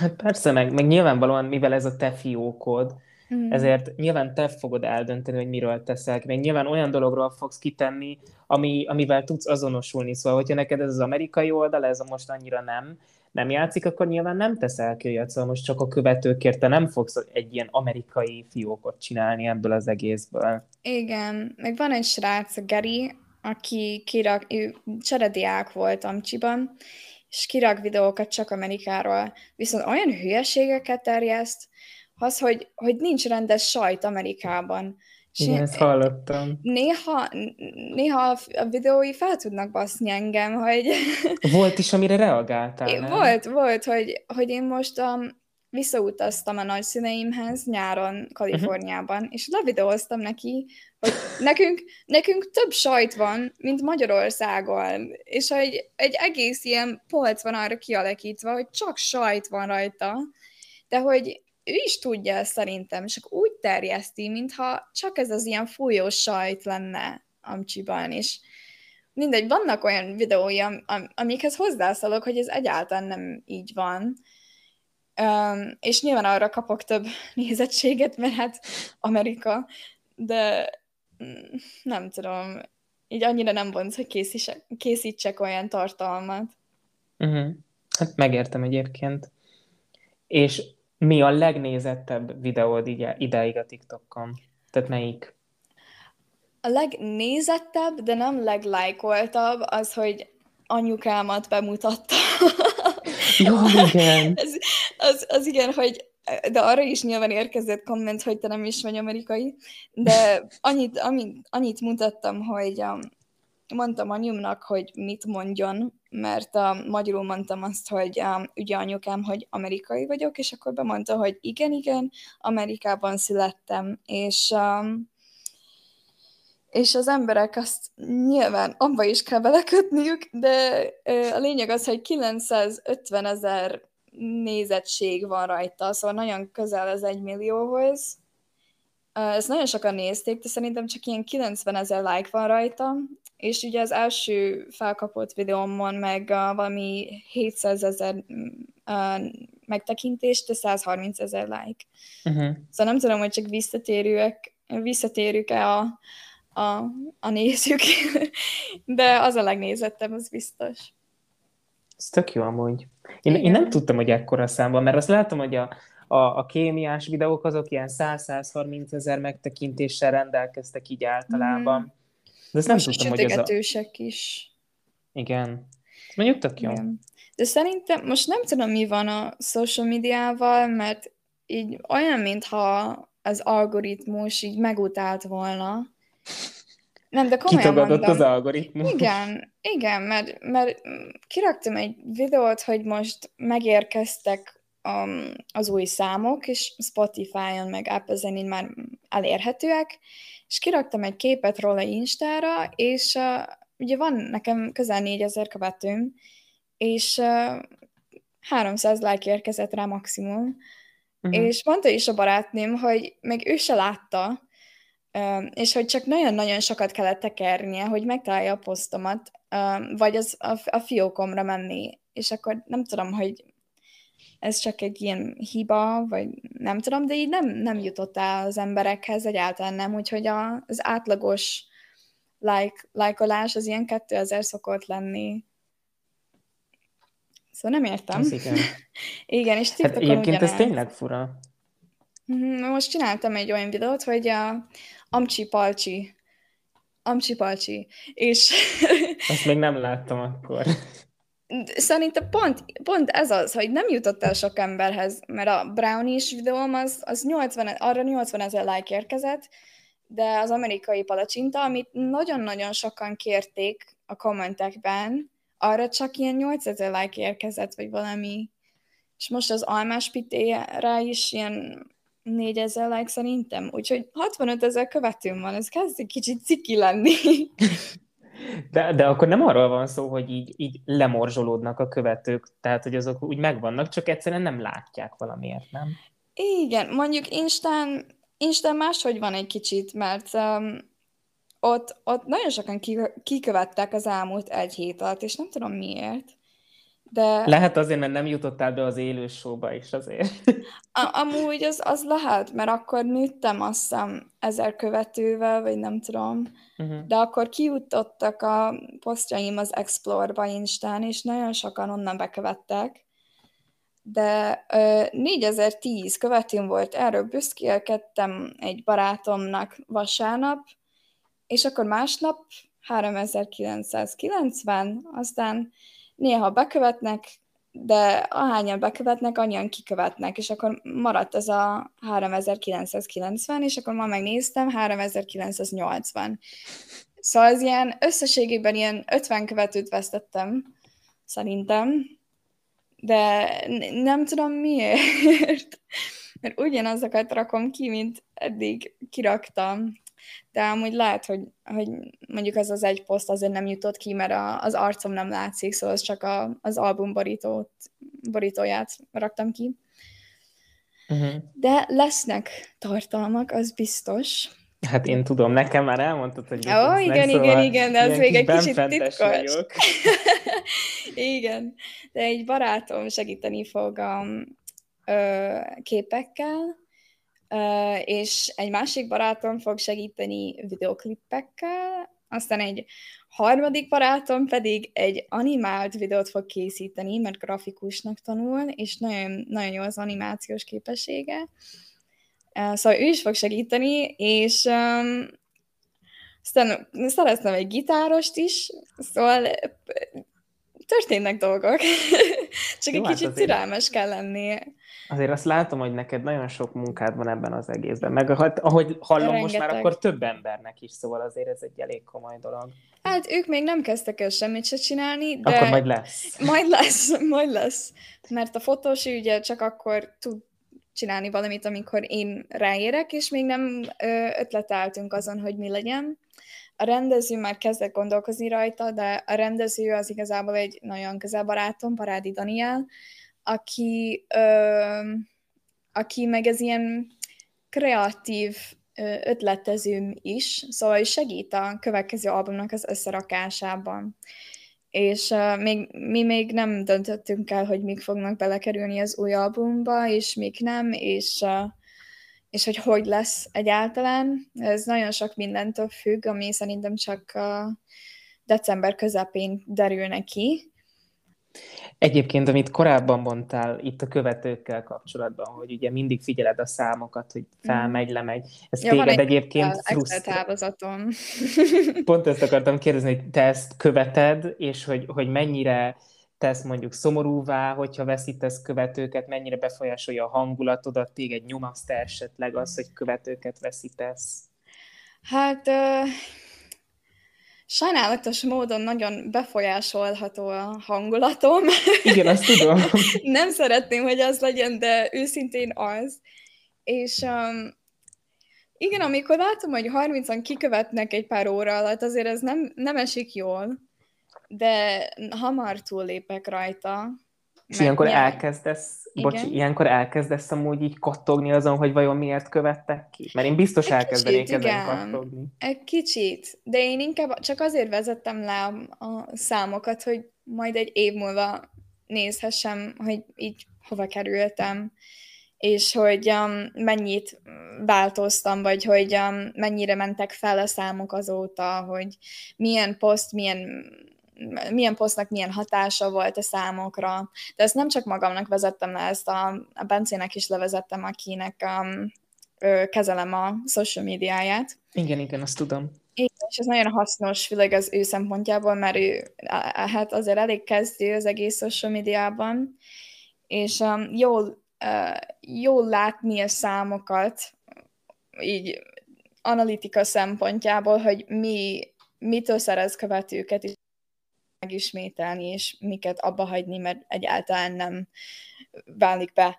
Hát persze, meg nyilvánvalóan, mivel ez a te fiókod, ezért nyilván te fogod eldönteni, hogy miről teszel, meg nyilván olyan dologról fogsz kitenni, amivel tudsz azonosulni. Szóval, hogyha neked ez az amerikai oldal, ez a most annyira nem játszik, akkor nyilván nem teszel ki olyat, szóval most csak a követőkért te nem fogsz egy ilyen amerikai fiókot csinálni ebből az egészből. Igen, meg van egy srác, a Gary, aki cserediák volt Amcsiban, és kirak videókat csak Amerikáról, viszont olyan hülyeségeket terjeszt, az, hogy nincs rendes sajt Amerikában. Igen, ezt hallottam. Néha a videói fel tudnak baszni engem, hogy... Volt is, amire reagáltál, nem? Volt, hogy én most visszautaztam a nagyszüleimhez nyáron Kaliforniában, és levideóztam neki, hogy nekünk több sajt van, mint Magyarországon, és hogy egy egész ilyen polc van arra kialakítva, hogy csak sajt van rajta, de hogy ő is tudja szerintem, csak úgy terjeszti, mintha csak ez az ilyen fújós sajt lenne Amcsiban is. Mindegy, vannak olyan videói, amikhez hozzászólok, hogy ez egyáltalán nem így van. És nyilván arra kapok több nézettséget, mert hát Amerika, de nem tudom, így annyira nem vonz, hogy készítsek olyan tartalmat. Hát megértem egyébként. És mi a legnézettebb videód ideig a TikTokon? Tehát melyik? A legnézettebb, de nem leglájkoltabb az, hogy anyukámat bemutattam. Jó, igen. Az igen, hogy de arra is nyilván érkezett komment, hogy te nem is vagy amerikai, de annyit mutattam, hogy mondtam anyumnak, hogy mit mondjon, mert magyarul mondtam azt, hogy ugye anyukám, hogy amerikai vagyok, és akkor bemondta, hogy igen, Amerikában születtem, és az emberek azt nyilván abba is kell belekötniük, de a lényeg az, hogy 950 000 nézettség van rajta, szóval nagyon közel az 1 millióhoz. Ezt nagyon sokan nézték, de szerintem csak ilyen 90 000 like van rajta, és ugye az első felkapott videómon meg valami 700 000 megtekintést, de 130 000 like. Uh-huh. Szóval nem tudom, hogy csak visszatérjük-e a nézők, de az a legnézettem, az biztos. Ez tök jó amúgy. Én nem tudtam, hogy ekkora számban, mert azt látom, hogy a kémiás videók azok ilyen 100-130 000 megtekintéssel rendelkeztek így általában. Mm. De azt nem tudtam, hogy ez a... is. Igen. Mondjuk tök jó. Igen. De szerintem most nem tudom, mi van a social médiával, mert így olyan, mintha az algoritmus így megutált volna. Nem, de komolyan kitagadott mondom. Az algoritmus. Igen, mert kiraktam egy videót, hogy most megérkeztek az új számok, és Spotify-on meg Apple Zenén már elérhetőek, és kiraktam egy képet róla Instára, és ugye van nekem közel 4000 követőm, és 300 like érkezett rá maximum, és mondta is a barátném, hogy még ő se látta, és hogy csak nagyon-nagyon sokat kellett tekernie, hogy megtalálja a posztomat, vagy az a fiókomra menni, és akkor nem tudom, hogy ez csak egy ilyen hiba, vagy nem tudom, de így nem jutott el az emberekhez, egyáltalán nem, úgyhogy az átlagos lájkolás az ilyen 2000 szokott lenni. Szóval nem értem. Ez igen. Igen, és TikTokon hát egyébként ugyanaz. Ez tényleg fura. Most csináltam egy olyan videót, hogy Amcsi Palcsi, és... Ezt még nem láttam akkor. Szerintem pont ez az, hogy nem jutott el sok emberhez, mert a brownies videóm az 80 000 like érkezett, de az amerikai palacsinta, amit nagyon-nagyon sokan kérték a kommentekben, arra csak ilyen 8000 like érkezett, vagy valami. És most az almás pitére is ilyen 4000 like szerintem. Úgyhogy 65 000 követőm van, ez kezd egy kicsit ciki lenni. De akkor nem arról van szó, hogy így lemorzsolódnak a követők, tehát hogy azok úgy megvannak, csak egyszerűen nem látják valamiért, nem? Igen, mondjuk Instán máshogy van egy kicsit, mert ott nagyon sokan kikövettek az elmúlt egy hét alatt, és nem tudom miért. De... Lehet azért, mert nem jutottál be az élő showba is azért. Amúgy az lehet, mert akkor nőttem azt hiszem 1000 követővel, vagy nem tudom, de akkor kijutottak a posztjaim az Explore-ba Instán, és nagyon sokan onnan bekövettek, de 4010 követőm volt, erről büszkélkedtem egy barátomnak vasárnap, és akkor másnap 3990, aztán néha bekövetnek, de ahányan bekövetnek, annyian kikövetnek, és akkor maradt ez a 3990, és akkor ma megnéztem, 3980. Szóval az ilyen összességében ilyen 50 követőt vesztettem, szerintem, de nem tudom miért, mert ugyanazokat rakom ki, mint eddig kiraktam. De amúgy lehet, hogy mondjuk az az egy poszt azért nem jutott ki, mert az arcom nem látszik, szóval csak az album borítóját raktam ki. De lesznek tartalmak, az biztos. Hát én tudom, nekem már elmondtad, hogy lesznek. Igen, de ez még egy kicsit titkos. Igen, de egy barátom segíteni fog a képekkel, és egy másik barátom fog segíteni videoklippekkel, aztán egy harmadik barátom pedig egy animált videót fog készíteni, mert grafikusnak tanul, és nagyon, nagyon jó az animációs képessége. Szóval ő is fog segíteni, és aztán szereztem egy gitárost is, szóval történnek dolgok. Csak jó, egy kicsit türelmes kell lenni. Azért azt látom, hogy neked nagyon sok munkád van ebben az egészben. Meg ahogy hallom, rengeteg. Most már akkor több embernek is, szóval azért ez egy elég komoly dolog. Hát ők még nem kezdtek el semmit se csinálni, de... Akkor majd lesz. Majd lesz. Mert a fotós ugye csak akkor tud csinálni valamit, amikor én ráérek, és még nem ötleteltünk azon, hogy mi legyen. A rendező már kezdett gondolkozni rajta, de a rendező az igazából egy nagyon közel barátom, Parádi Dániel, aki meg ez ilyen kreatív ötletezőm is, szóval segít a következő albumnak az összerakásában. És mi még nem döntöttünk el, hogy mik fognak belekerülni az új albumba, és mik nem, és hogy lesz egyáltalán. Ez nagyon sok mindentől függ, ami szerintem csak december közepén derülne ki. Egyébként, amit korábban mondtál itt a követőkkel kapcsolatban, hogy ugye mindig figyeled a számokat, hogy felmegy, lemegy. Ez téged egyébként távozatom. Pont ezt akartam kérdezni, hogy te ezt követed, és hogy mennyire tesz mondjuk szomorúvá, hogyha veszítesz követőket, mennyire befolyásolja a hangulatodat, téged nyomaszt esetleg az, hogy követőket veszítesz? Hát... Sajnálatos módon nagyon befolyásolható a hangulatom. Igen, azt tudom. Nem szeretném, hogy az legyen, de őszintén az. És igen, amikor látom, hogy 30-an kikövetnek egy pár óra alatt, azért ez nem esik jól, de hamar túllépek rajta. És ilyenkor elkezdesz amúgy így kattogni azon, hogy vajon miért követtek ki? Mert én biztos elkezdenék ezen kattogni. Egy kicsit, de én inkább csak azért vezettem le a számokat, hogy majd egy év múlva nézhessem, hogy így hova kerültem, és hogy mennyit változtam, vagy hogy mennyire mentek fel a számok azóta, hogy milyen posztnak milyen hatása volt a számokra. De ezt nem csak magamnak vezettem le, ezt a Bencének is levezettem, akinek kezelem a social médiáját. Igen, azt tudom. És ez nagyon hasznos, főleg az ő szempontjából, mert ő hát azért elég kezdő az egész social médiában, és jól látni a számokat, így analitika szempontjából, hogy mitől szerez követőket is, megismételni, és miket abba hagyni, mert egyáltalán nem válik be.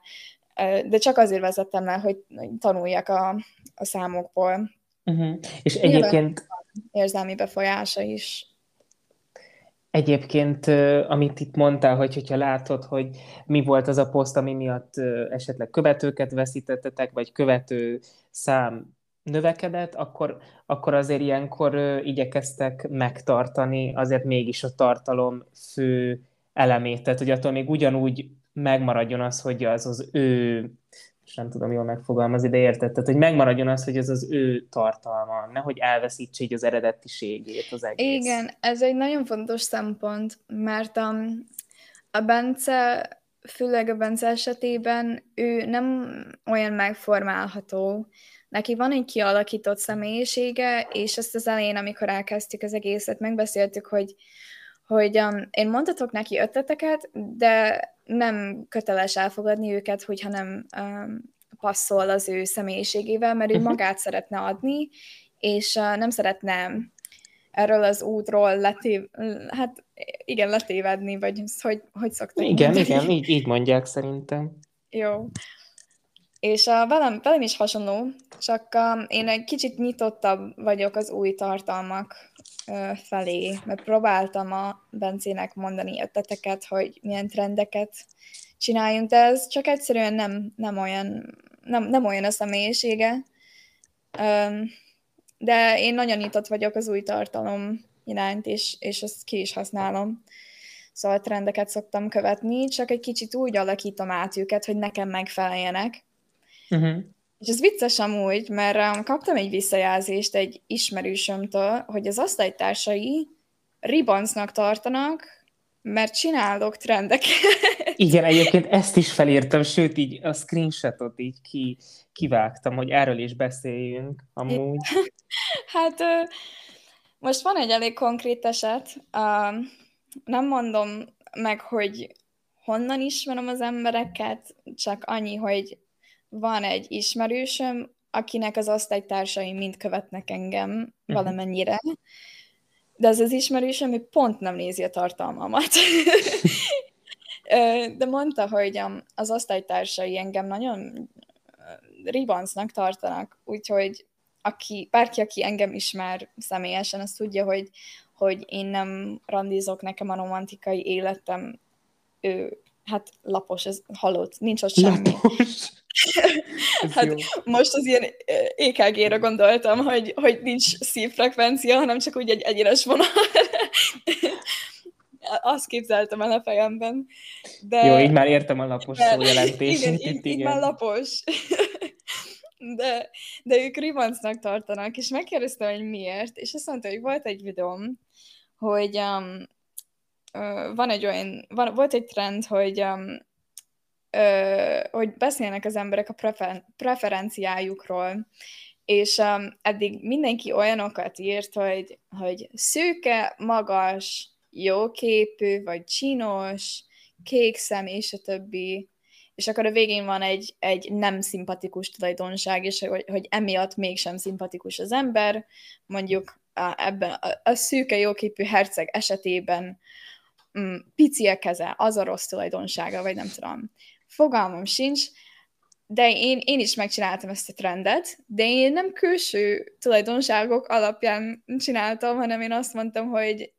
De csak azért vezettem el, hogy tanuljak a számokból. Uh-huh. És egyébként... Érzelmi befolyása is. Egyébként, amit itt mondtál, hogyha látod, hogy mi volt az a poszt, ami miatt esetleg követőket veszítettetek, vagy követő szám növekedett, akkor azért ilyenkor igyekeztek megtartani azért mégis a tartalom fő elemét. Tehát, hogy attól még ugyanúgy megmaradjon az, hogy az ő, és nem tudom jól megfogalmazni, de érted, tehát, hogy megmaradjon az, hogy ez az ő tartalma, nehogy elveszítse így az eredetiségét az egész. Igen, ez egy nagyon fontos szempont, mert a Bence, főleg a Bence esetében ő nem olyan megformálható. Neki van egy kialakított személyisége, és ezt az elején, amikor elkezdtük az egészet, megbeszéltük, hogy én mondhatok neki ötleteket, de nem köteles elfogadni őket, hogyha nem passzol az ő személyiségével, mert ő magát szeretne adni, és nem szeretne erről az útról letévedni, vagy hogy szoktam mondani. Igen, így mondják szerintem. Jó. És velem is hasonló, csak én egy kicsit nyitottabb vagyok az új tartalmak felé, mert próbáltam a Bencének mondani ötleteket, hogy milyen trendeket csináljunk, de ez csak egyszerűen nem olyan a személyisége. De én nagyon nyitott vagyok az új tartalom iránt, és ezt ki is használom. Szóval trendeket szoktam követni, csak egy kicsit úgy alakítom át őket, hogy nekem megfeleljenek. Uh-huh. És ez vicces amúgy, mert kaptam egy visszajelzést egy ismerősömtől, hogy az osztálytársai ribancnak tartanak, mert csinálok trendeket. Igen, egyébként ezt is felírtam, sőt, így a screenshotot így kivágtam, hogy erről is beszéljünk amúgy. Hát most van egy elég konkrét eset. Nem mondom meg, hogy honnan ismerem az embereket, csak annyi, hogy van egy ismerősöm, akinek az osztálytársai mind követnek engem valamennyire, de az ismerősöm, hogy pont nem nézi a tartalmamat. De mondta, hogy az osztálytársai engem nagyon ribancnak tartanak, úgyhogy bárki, aki engem ismer személyesen, az tudja, hogy én nem randizok, nekem a romantikai életem, lapos, ez halott, nincs ott semmi. Most az ilyen EKG-ra gondoltam, hogy nincs szívfrekvencia, hanem csak úgy egy egyenes vonal. Azt képzeltem el a fejemben. De... Jó, így már értem a lapos szójelentését. Igen, így már lapos. De ők ribancnak tartanak, és megkérdeztem, hogy miért, és azt mondta, hogy volt egy videóm, hogy volt egy trend, hogy beszélnek az emberek a preferenciájukról, és eddig mindenki olyanokat írt, hogy szőke, magas, jóképű, vagy csinos, kékszem, és a többi. És akkor a végén van egy nem szimpatikus tulajdonság, és hogy emiatt mégsem szimpatikus az ember, mondjuk ebben a szűke jóképű herceg esetében pici a keze, az a rossz tulajdonsága, vagy nem tudom. Fogalmam sincs, de én is megcsináltam ezt a trendet, de én nem külső tulajdonságok alapján csináltam, hanem én azt mondtam, hogy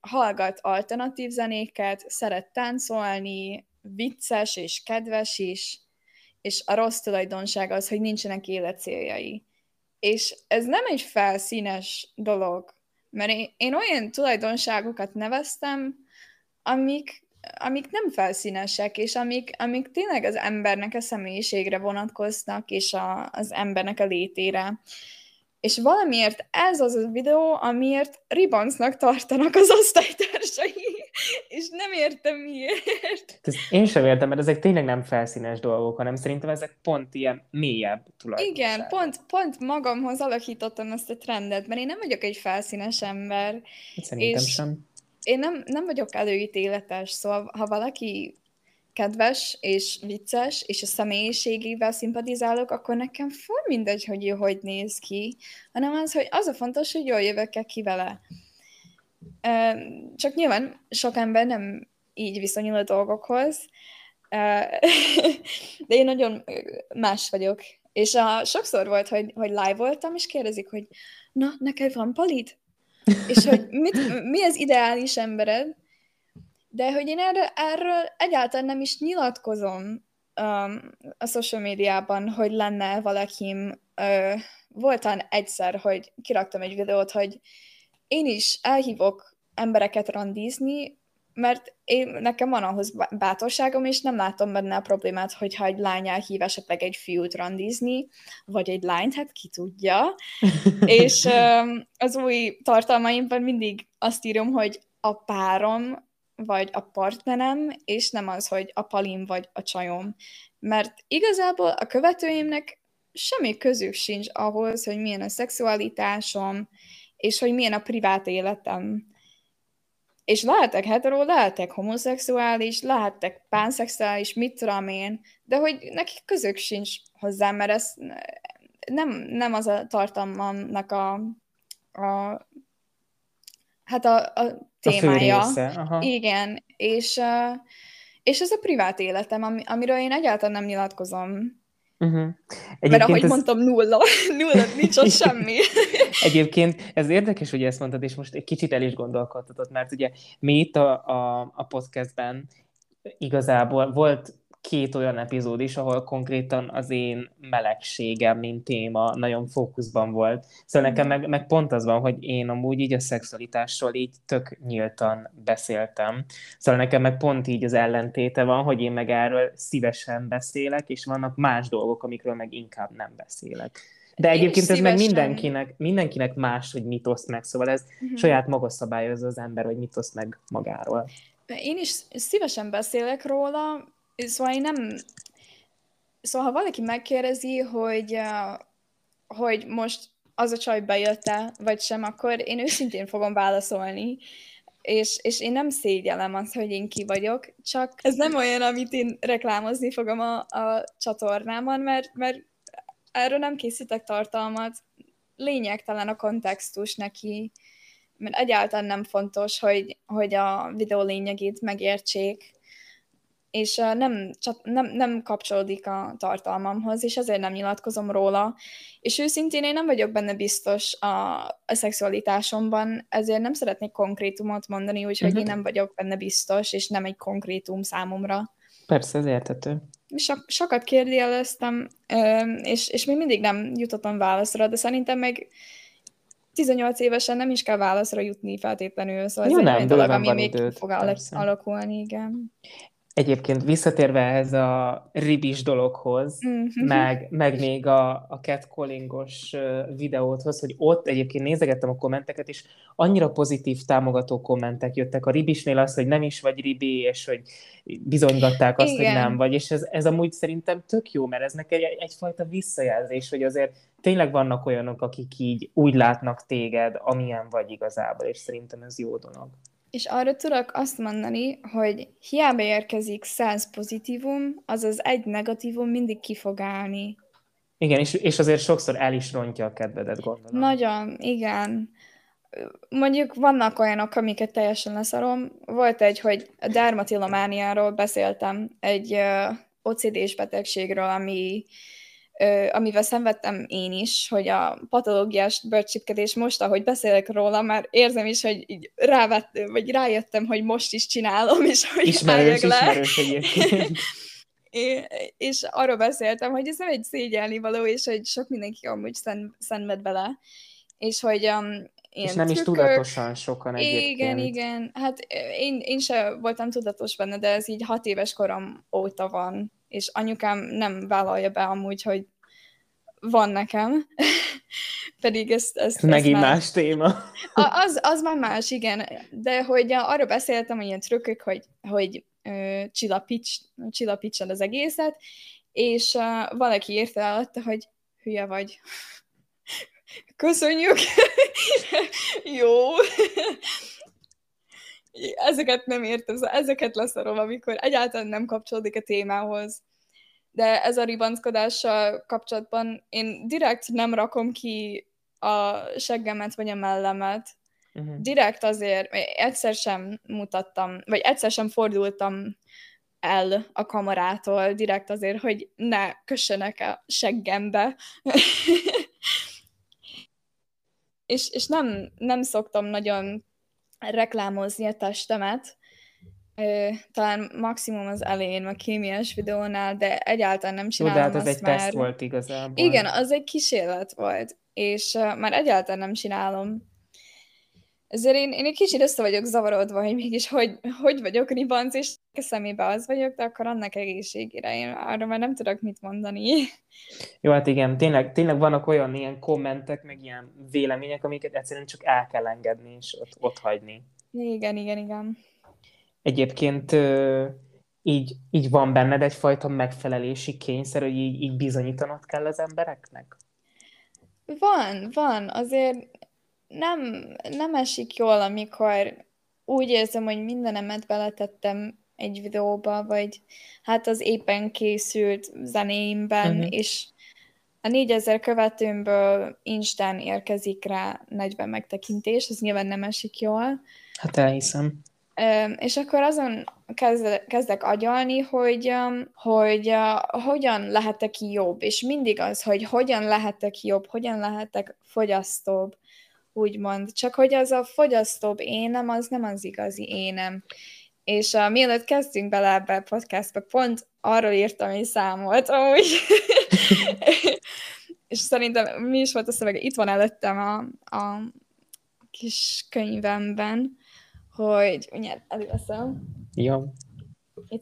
hallgat alternatív zenéket, szeret táncolni, vicces és kedves is, és a rossz tulajdonság az, hogy nincsenek életcéljai. És ez nem egy felszínes dolog, mert én olyan tulajdonságokat neveztem, amik nem felszínesek, és amik tényleg az embernek a személyiségre vonatkoznak, és az embernek a létére. És valamiért ez az a videó, amiért ribancnak tartanak az osztálytársai, és nem értem miért. Én sem értem, mert ezek tényleg nem felszínes dolgok, hanem szerintem ezek pont ilyen mélyebb tulajdonság. Igen, pont magamhoz alakítottam ezt a trendet, mert én nem vagyok egy felszínes ember. Szerintem sem. Én nem vagyok előítéletes, szóval ha valaki kedves és vicces, és a személyiségével szimpatizálok, akkor nekem full mindegy, hogy ő hogy néz ki, hanem az a fontos, hogy jól jövök ki vele. Csak nyilván sok ember nem így viszonyul a dolgokhoz, de én nagyon más vagyok. És sokszor volt, hogy live-oltam, és kérdezik, hogy na, neked van palid? És hogy mi az ideális embered? De hogy én erről egyáltalán nem is nyilatkozom a social médiában, hogy lenne valakim. Voltam egyszer, hogy kiraktam egy videót, hogy én is elhívok embereket randizni, mert nekem van ahhoz bátorságom, és nem látom benne a problémát, hogyha egy lány elhív esetleg egy fiút randizni, vagy egy lányt, hát ki tudja. És az új tartalmaimban mindig azt írom, hogy a párom, vagy a partnerem, és nem az, hogy a palim, vagy a csajom. Mert igazából a követőimnek semmi közük sincs ahhoz, hogy milyen a szexualitásom, és hogy milyen a privát életem. És lehetek hetero, lehetek homoszexuális, lehetek pánszexuális, mit tudom én, de hogy nekik közük sincs hozzá, mert ez nem az a tartalmamnak a témája. Igen, és ez a privát életem, amiről én egyáltalán nem nyilatkozom. Uh-huh. Mert ahogy mondtam, nulla, nincs ott semmi. Egyébként ez érdekes, hogy ezt mondtad, és most egy kicsit el is gondolkodtatott, mert ugye mi itt a podcastben igazából volt 2 olyan epizód is, ahol konkrétan az én melegségem, mint téma, nagyon fókuszban volt. Szóval nekem meg pont az van, hogy én amúgy így a szexualitásról így tök nyíltan beszéltem. Szóval nekem meg pont így az ellentéte van, hogy én meg erről szívesen beszélek, és vannak más dolgok, amikről meg inkább nem beszélek. De egyébként ez meg mindenkinek más, hogy mit oszt meg. Szóval ez saját maga szabályozza az ember, hogy mit oszt meg magáról. Én is szívesen beszélek róla. Szóval ha valaki megkérdezi, hogy most az a csaj bejött-e, vagy sem, akkor én őszintén fogom válaszolni, és én nem szégyellem azt, hogy én ki vagyok, csak ez nem olyan, amit én reklámozni fogom a csatornámon, mert erről nem készítek tartalmat, lényegtelen a kontextus neki, mert egyáltalán nem fontos, hogy a videó lényegét megértsék. és nem kapcsolódik a tartalmamhoz, és ezért nem nyilatkozom róla. És őszintén én nem vagyok benne biztos a szexualitásomban, ezért nem szeretnék konkrétumot mondani, úgyhogy én nem vagyok benne biztos, és nem egy konkrétum számomra. Persze, ez érthető. Sokat kérdőjeleztem, és még mindig nem jutottam válaszra, de szerintem meg 18 évesen nem is kell válaszra jutni feltétlenül, szóval jó, ez nem, egy dolog, ami még időt, fog alakulni, igen. Egyébként visszatérve ez a ribis dologhoz, meg még a catcallingos videóthoz, hogy ott egyébként nézegettem a kommenteket, és annyira pozitív támogató kommentek jöttek. A ribisnél az, hogy nem is vagy ribi, és hogy bizonygatták azt, igen, hogy nem vagy. És ez amúgy szerintem tök jó, mert ez nekem egyfajta visszajelzés, hogy azért tényleg vannak olyanok, akik így úgy látnak téged, amilyen vagy igazából, és szerintem ez jó dolog. És arra tudok azt mondani, hogy hiába érkezik 100 pozitívum, azaz egy negatívum mindig ki fog állni. Igen, és azért sokszor el is rontja a kedvedet, gondolom. Nagyon, igen. Mondjuk vannak olyanok, amiket teljesen leszarom. Volt egy, hogy a dermatilomániáról beszéltem, egy OCD-s betegségről, amivel szenvedtem én is, hogy a patológiás bőrcsipkedés most, ahogy beszélek róla, már érzem is, hogy így rájöttem, hogy most is csinálom, és hogy ismerős egyébként. És arról beszéltem, hogy ez nem egy szégyelnivaló, és hogy sok mindenki amúgy szenved bele, és hogy és nem is tudatosan sokan egyébként. Igen, hát én sem voltam tudatos benne, de ez így 6 éves korom óta van, és anyukám nem vállalja be amúgy, hogy van nekem, pedig ezt megint már... más téma. Az már más, igen, de hogy arra beszéltem, hogy ilyen trükkök, hogy csillapítsad az egészet, és valaki írta el adta, hogy hülye vagy. Köszönjük! Jó! Ezeket nem értem, ezeket leszarom, amikor egyáltalán nem kapcsolódik a témához. De ez a ribanckodással kapcsolatban én direkt nem rakom ki a seggemet vagy a mellemet. Direkt azért egyszer sem mutattam, vagy egyszer sem fordultam el a kamarától, direkt azért, hogy ne kössenek a seggembe. És nem szoktam nagyon reklámozni a testemet, talán maximum az elején, a kémiás videónál, de egyáltalán nem csinálom azt már. De hát az egy teszt volt igazából. Igen, az egy kísérlet volt, és már egyáltalán nem csinálom. Ezért én egy kicsit össze vagyok zavarodva, hogy mégis hogy vagyok ribanc, és a szemébe az vagyok, de akkor annak egészségére én arra már nem tudok mit mondani. Jó, hát igen, tényleg vannak olyan ilyen kommentek, meg ilyen vélemények, amiket egyszerűen csak el kell engedni, és ott hagyni. Igen. Egyébként így van benned egyfajta megfelelési kényszer, hogy így bizonyítanod kell az embereknek? Van, azért... Nem esik jól, amikor úgy érzem, hogy mindenemet beletettem egy videóba, vagy hát az éppen készült zenéimben, és a 4000 követőmből Instán érkezik rá 40 megtekintés, ez nyilván nem esik jól. Hát elhiszem. És akkor azon kezdek agyalni, hogy hogyan lehetek jobb, és mindig az, hogy hogyan lehetek jobb, hogyan lehetek fogyasztóbb, úgymond, csak hogy az a fogyasztóbb énem, az nem az igazi énem. És mielőtt kezdtünk bele ebbe a podcastbe, pont arról írtam egy számot, amúgy. És szerintem mi is volt a szöveg, itt van előttem a kis könyvemben, hogy ugye, előveszem. Jó.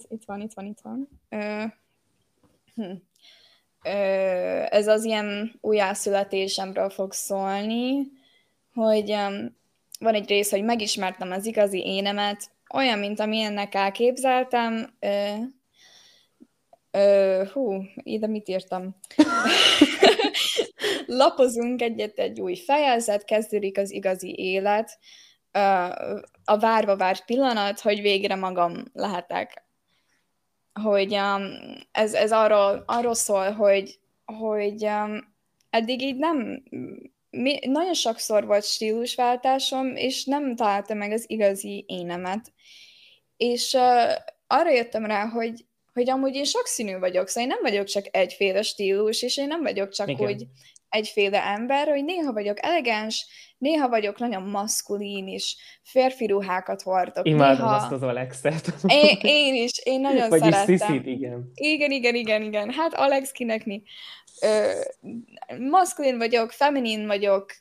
Itt van. Ez az ilyen újjászületésemről fog szólni, hogy van egy rész, hogy megismertem az igazi énemet, olyan, mint amilyennek elképzeltem. Ide mit írtam? Lapozunk egyet egy új fejezet, kezdődik az igazi élet, a várva várt pillanat, hogy végre magam lehetek. Hogy ez arról szól, hogy eddig így nem... nagyon sokszor volt stílusváltásom, és nem találtam meg az igazi énemet. És arra jöttem rá, hogy amúgy én sokszínű vagyok, szóval én nem vagyok csak egyféle stílus, és én nem vagyok csak úgy egyféle ember, hogy néha vagyok elegáns, néha vagyok nagyon maszkulín is, férfi ruhákat hordok. Imádom azt az Alexet. Én is, én nagyon szerettem. Vagyis Sziszit, igen. Igen. Hát Alex kinek mi? Maszkulín vagyok, feminin vagyok,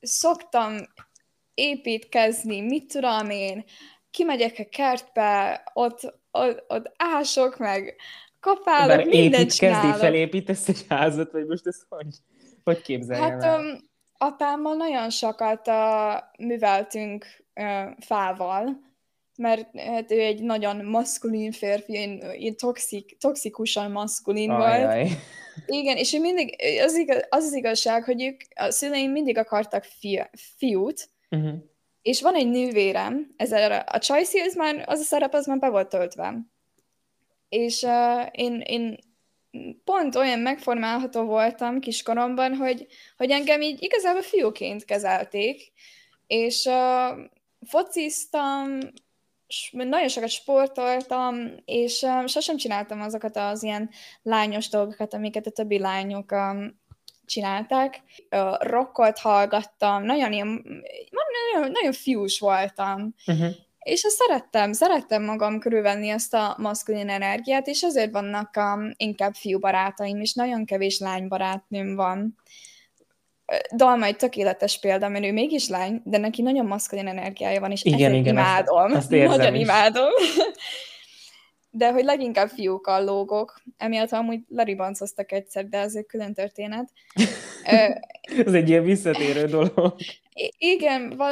szoktam építkezni, mit tudom én, kimegyek a kertbe, ott ások meg, kapálok, bár mindent csinálok. Kezdi felépítesz egy házat, vagy most ezt hogy képzeljem el? Apámmal nagyon sokat műveltünk fával, mert hát, ő egy nagyon maszkulín férfi, én toxikusan maszkulín volt. Igen, és ő mindig, az igazság, hogy ők, a szüleim mindig akartak fiút, uh-huh. És van egy nővérem, ez a csajszi, az a szerep, az már be volt töltve. És én pont olyan megformálható voltam kiskoromban, hogy engem így igazából fiúként kezelték, és fociztam, nagyon sokat sportoltam, és sosem csináltam azokat az ilyen lányos dolgokat, amiket a többi lányok csinálták. Rockot hallgattam, nagyon fiús voltam. Uh-huh. És azt szerettem magam körülvenni ezt a maszkulin energiát, és ezért vannak inkább fiúbarátaim, és nagyon kevés lánybarátnőm van. Dalma egy tökéletes példa, mert ő mégis lány, de neki nagyon maszkulin energiája van, és igen, imádom. Azt nagyon is. Imádom. De hogy leginkább fiúkkal lógok, emiatt amúgy leribancoztak egyszer, de ez egy külön történet. Ez egy ilyen visszatérő dolog. Igen,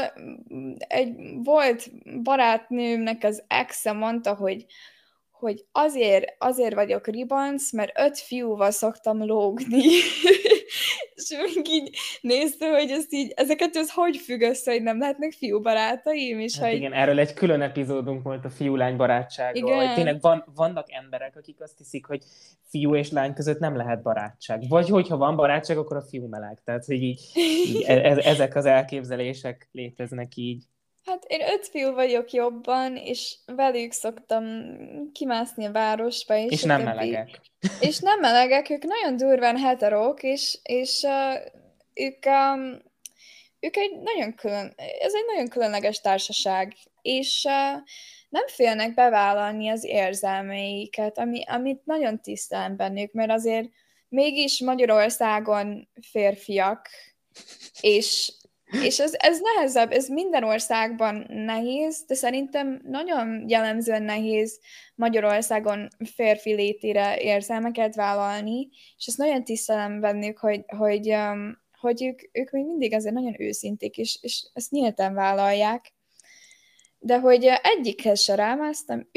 egy volt barátnőmnek az exe mondta, hogy azért vagyok ribanc, mert 5 fiúval szoktam lógni. És így nézte, hogy ezeket hogy függ össze, hogy nem lehetnek fiúbarátaim is. Hát hogy... Igen, erről egy külön epizódunk volt, a fiú-lány barátságról. Hogy tényleg vannak emberek, akik azt hiszik, hogy fiú és lány között nem lehet barátság. Vagy hogyha van barátság, akkor a fiú meleg. Tehát, hogy így ezek az elképzelések léteznek így. Hát én 5 fiú vagyok jobban, és velük szoktam kimászni a városba. És nem melegek. És nem melegek, ők nagyon durván heterók, és ők ez egy nagyon különleges társaság, és nem félnek bevállalni az érzelmeiket, amit nagyon tisztelem bennük, mert azért mégis Magyarországon férfiak, és ez nehezebb, ez minden országban nehéz, de szerintem nagyon jellemzően nehéz Magyarországon férfi létére érzelmeket vállalni, és ezt nagyon tisztelem bennük, hogy ők még mindig azért nagyon őszinték, és ezt nyíltan vállalják. De hogy egyikhez se rámásztam,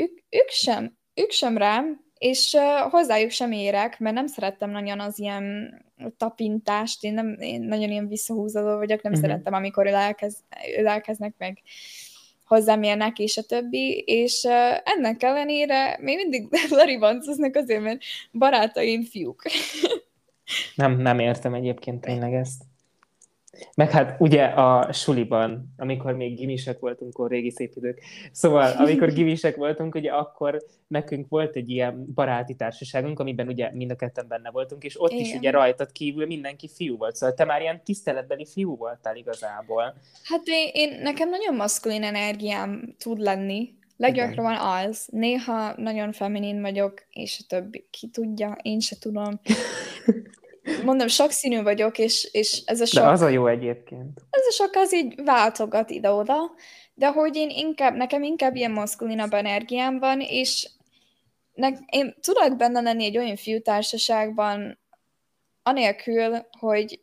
ők sem rám, és hozzájuk sem érek, mert nem szerettem nagyon az ilyen tapintást, én nagyon ilyen visszahúzódó vagyok, nem szerettem, amikor ölelkeznek meg hozzám érnek, és a többi, és ennek ellenére még mindig leribancoznak azért, mert barátaim fiúk. Nem értem egyébként tényleg ezt. Meg hát ugye a suliban, amikor még gimisek voltunk, ó, régi szép idők. Szóval, amikor gimisek voltunk, ugye akkor nekünk volt egy ilyen baráti társaságunk, amiben ugye mind a ketten benne voltunk, és ott igen. Is ugye rajtad kívül mindenki fiú volt. Szóval te már ilyen tiszteletbeli fiú voltál igazából. Hát nekem nagyon maszkulin energiám tud lenni. Leggyakrabban az. Néha nagyon feminin vagyok, és a többi. Ki tudja, én se tudom. Mondom, sokszínű vagyok, és ez a sok... De az a jó egyébként. Ez a sok, az így váltogat ide-oda, de hogy nekem inkább ilyen maszkulinabb energiám van, és én tudok benne lenni egy olyan fiútársaságban, anélkül, hogy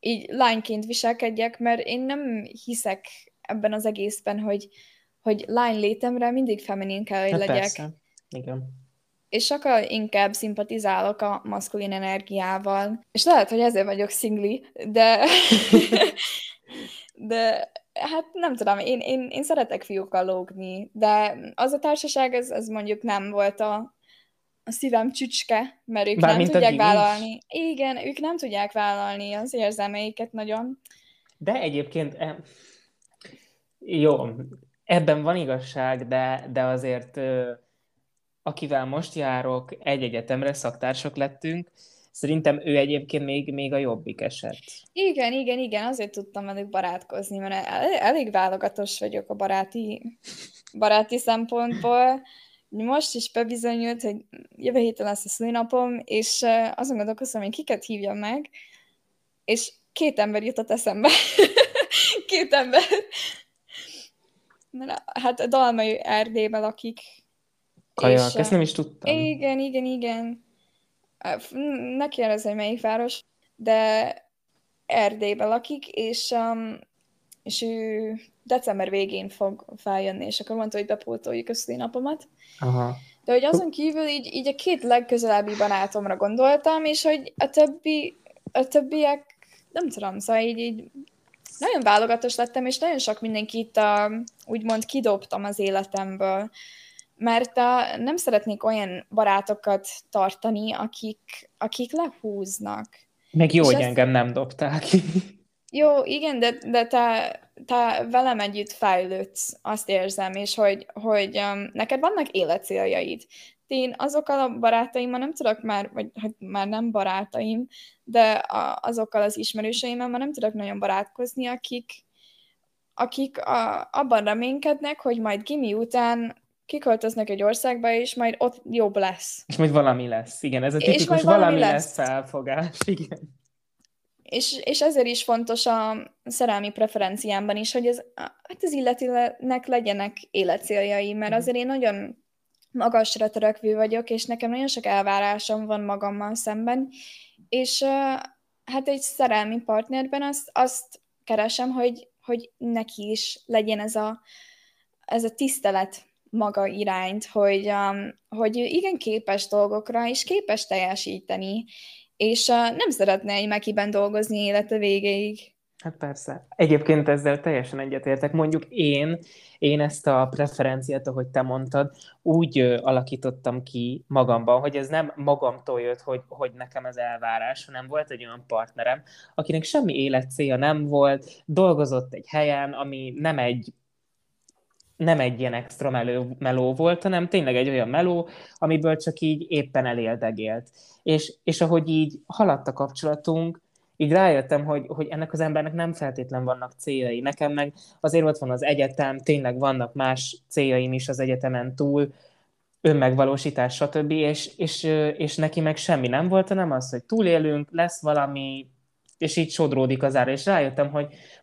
így lányként viselkedjek, mert én nem hiszek ebben az egészben, hogy lány létemre mindig feminin kell, hogy legyek. Persze. Igen. És sokkal inkább szimpatizálok a maszkulin energiával. És lehet, hogy ezért vagyok szingli, de hát nem tudom, én szeretek fiúkkal lógni, de az a társaság, ez mondjuk nem volt a szívem csücske, mert ők bármint nem tudják vállalni. Igen, ők nem tudják vállalni az érzelmeiket nagyon. De egyébként... Jó... Ebben van igazság, de azért akivel most járok, egy egyetemre szaktársak lettünk, szerintem ő egyébként még a jobbik eset. Igen, azért tudtam velük barátkozni, mert elég válogatos vagyok a baráti szempontból. Most is bebizonyult, hogy jövő héten lesz a szülinapom, és azon gondolkoztam, hogy kiket hívjam meg, és két ember jutott eszembe. Két ember. Mert hát a Dalma Erdélyben lakik. Kajak, és ezt nem is tudtam. Igen. Ne kérdezz, hogy melyik város, de Erdélyben lakik, és ő december végén fog feljönni, és akkor mondta, hogy bepótoljuk a szülinapomat. Aha. De hogy azon kívül így a két legközelebbi barátomra gondoltam, és hogy a többiek, nem tudom, szóval így nagyon válogatos lettem, és nagyon sok mindenkit úgymond kidobtam az életemből, mert nem szeretnék olyan barátokat tartani, akik lehúznak. Meg jó, és hogy engem nem dobták. Jó, igen, de te velem együtt fejlődsz, azt érzem, és hogy neked vannak életcéljaid. Én azokkal a barátaimmal nem tudok már, vagy már nem barátaim, de azokkal az ismerőseimmel már nem tudok nagyon barátkozni, akik abban reménykednek, hogy majd gimi után kiköltöznek egy országba, és majd ott jobb lesz. És majd valami lesz, igen. Ez a tipikus valami lesz felfogás, igen. És ezért is fontos a szerelmi preferenciámban is, hogy az illetőnek legyenek életcéljai, mert azért én nagyon magasra törekvő vagyok, és nekem nagyon sok elvárásom van magammal szemben, és hát egy szerelmi partnerben azt keresem, hogy neki is legyen ez a tisztelet maga irányt, hogy igen képes dolgokra, és képes teljesíteni, és nem szeretne egy mekiben dolgozni élete végéig. Hát persze. Egyébként ezzel teljesen egyetértek. Mondjuk én ezt a preferenciát, ahogy te mondtad, úgy alakítottam ki magamban, hogy ez nem magamtól jött, hogy nekem ez elvárás, hanem volt egy olyan partnerem, akinek semmi életcélja nem volt, dolgozott egy helyen, ami nem egy ilyen extra meló volt, hanem tényleg egy olyan meló, amiből csak így éppen eléldegélt. És ahogy így haladt a kapcsolatunk, így rájöttem, hogy ennek az embernek nem feltétlen vannak céljai. Nekem meg azért ott van az egyetem, tényleg vannak más céljaim is az egyetemen túl, önmegvalósítás, stb. És neki meg semmi nem volt, hanem az, hogy túlélünk, lesz valami, és így sodródik az ára, és rájöttem,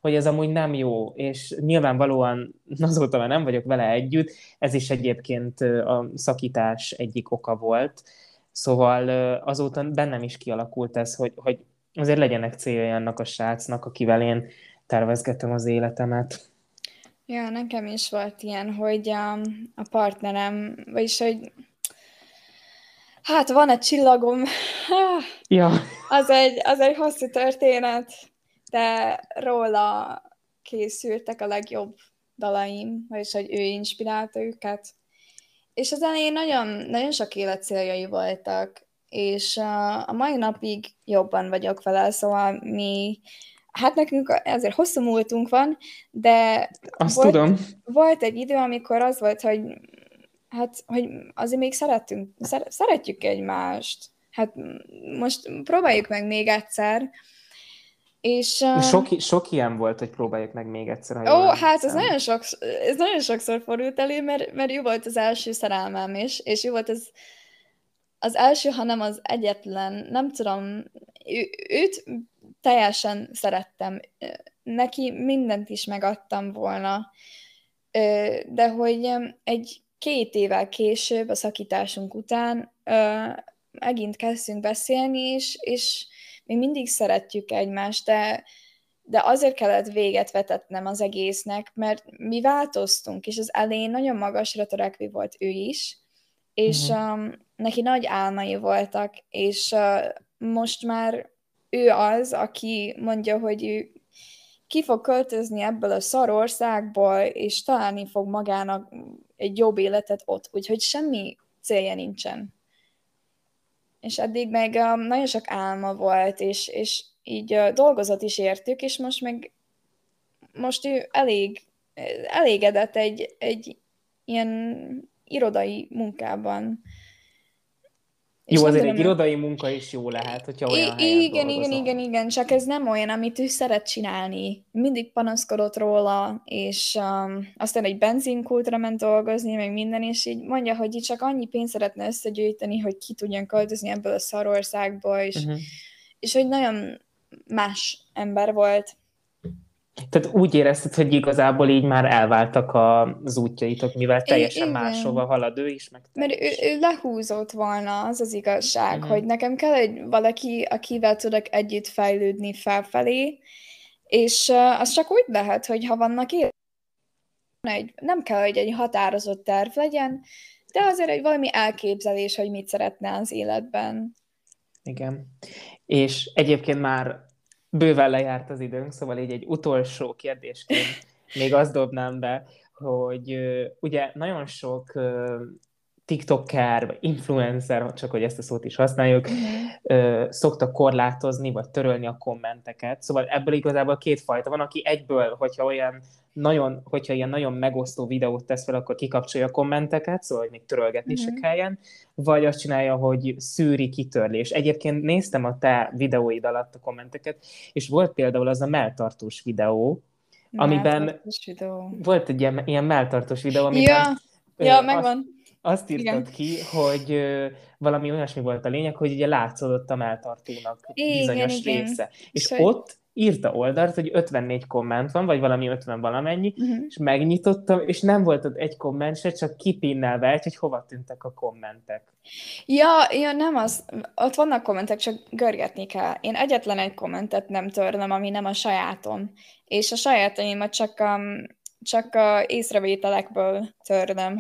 hogy ez amúgy nem jó, és nyilvánvalóan azóta már nem vagyok vele együtt, ez is egyébként a szakítás egyik oka volt, szóval azóta bennem is kialakult ez, hogy azért legyenek céljai annak a srácnak, akivel én tervezgetem az életemet. Ja, nekem is volt ilyen, hogy a partnerem, vagyis hogy hát van egy csillagom, ja. Az egy hosszú történet, de róla készültek a legjobb dalaim, vagyis hogy ő inspirálta őket. És az elején nagyon, nagyon sok életcéljai voltak, és a mai napig jobban vagyok vele, szóval mi, hát nekünk azért hosszú múltunk van, de volt egy idő, amikor az volt, hogy hát, hogy azért még szeretjük egymást. Hát most próbáljuk meg még egyszer. És sok ilyen volt, hogy próbáljuk meg még egyszer. Ó, hát ez nagyon sokszor fordult elő, mert ő volt az első szerelmem is, és ő volt az első, hanem az egyetlen. Nem tudom, őt teljesen szerettem. Neki mindent is megadtam volna. De hogy egy 2 évvel később, a szakításunk után megint kezdtünk beszélni, és mi mindig szeretjük egymást, de azért kellett véget vetetnem az egésznek, mert mi változtunk, és az elején nagyon magasra törekvő volt ő is, és neki nagy álmai voltak, és most már ő az, aki mondja, hogy ő ki fog költözni ebből a szarországból, és találni fog magának egy jobb életet ott, úgyhogy semmi célja nincsen. És eddig meg nagyon sok álma volt, és így dolgozott is értük, és most ő elég elégedett egy ilyen irodai munkában. Jó, azért egy irodai munka is jó lehet, hogyha olyan helyen dolgozol. Igen, csak ez nem olyan, amit ő szeret csinálni. Mindig panaszkodott róla, és aztán egy benzinkultra ment dolgozni, meg minden, és így mondja, hogy itt csak annyi pénzt szeretne összegyűjteni, hogy ki tudjon költözni ebből a szarországból, és hogy nagyon más ember volt. Tehát úgy érezted, hogy igazából így már elváltak az útjaitok, mivel teljesen máshova halad ő is. Meg mert ő lehúzott volna, az az igazság, hogy nekem kell egy valaki, akivel tudok együtt fejlődni felfelé, és az csak úgy lehet, hogy ha vannak nem kell, hogy egy határozott terv legyen, de azért egy valami elképzelés, hogy mit szeretne az életben. Igen. És egyébként már bőven lejárt az időnk, szóval így egy utolsó kérdésként még azt dobnám be, hogy ugye nagyon sok tiktoker, vagy influencer, csak hogy ezt a szót is használjuk, szoktak korlátozni, vagy törölni a kommenteket. Szóval ebből igazából két fajta van, aki egyből, hogyha ilyen nagyon megosztó videót tesz fel, akkor kikapcsolja a kommenteket, szóval még törölgetni se kelljen, vagy azt csinálja, hogy szűri, kitörlés. Egyébként néztem a te videóid alatt a kommenteket, és volt például az a melltartós videó, amiben volt egy ilyen melltartós videó, amiben megvan. Azt írtad ki, hogy valami olyasmi volt a lényeg, hogy ugye látszódott a melltartónak bizonyos része. És ott írta oldalt, hogy 54 komment van, vagy valami 50 valamennyi, és megnyitottam, és nem volt ott egy komment se, csak kipinnelve hogy hova tűntek a kommentek. Ja, nem az. Ott vannak kommentek, csak görgetni kell. Én egyetlen egy kommentet nem törlöm, ami nem a sajátom. És a sajátaimat csak észrevételekből törlöm,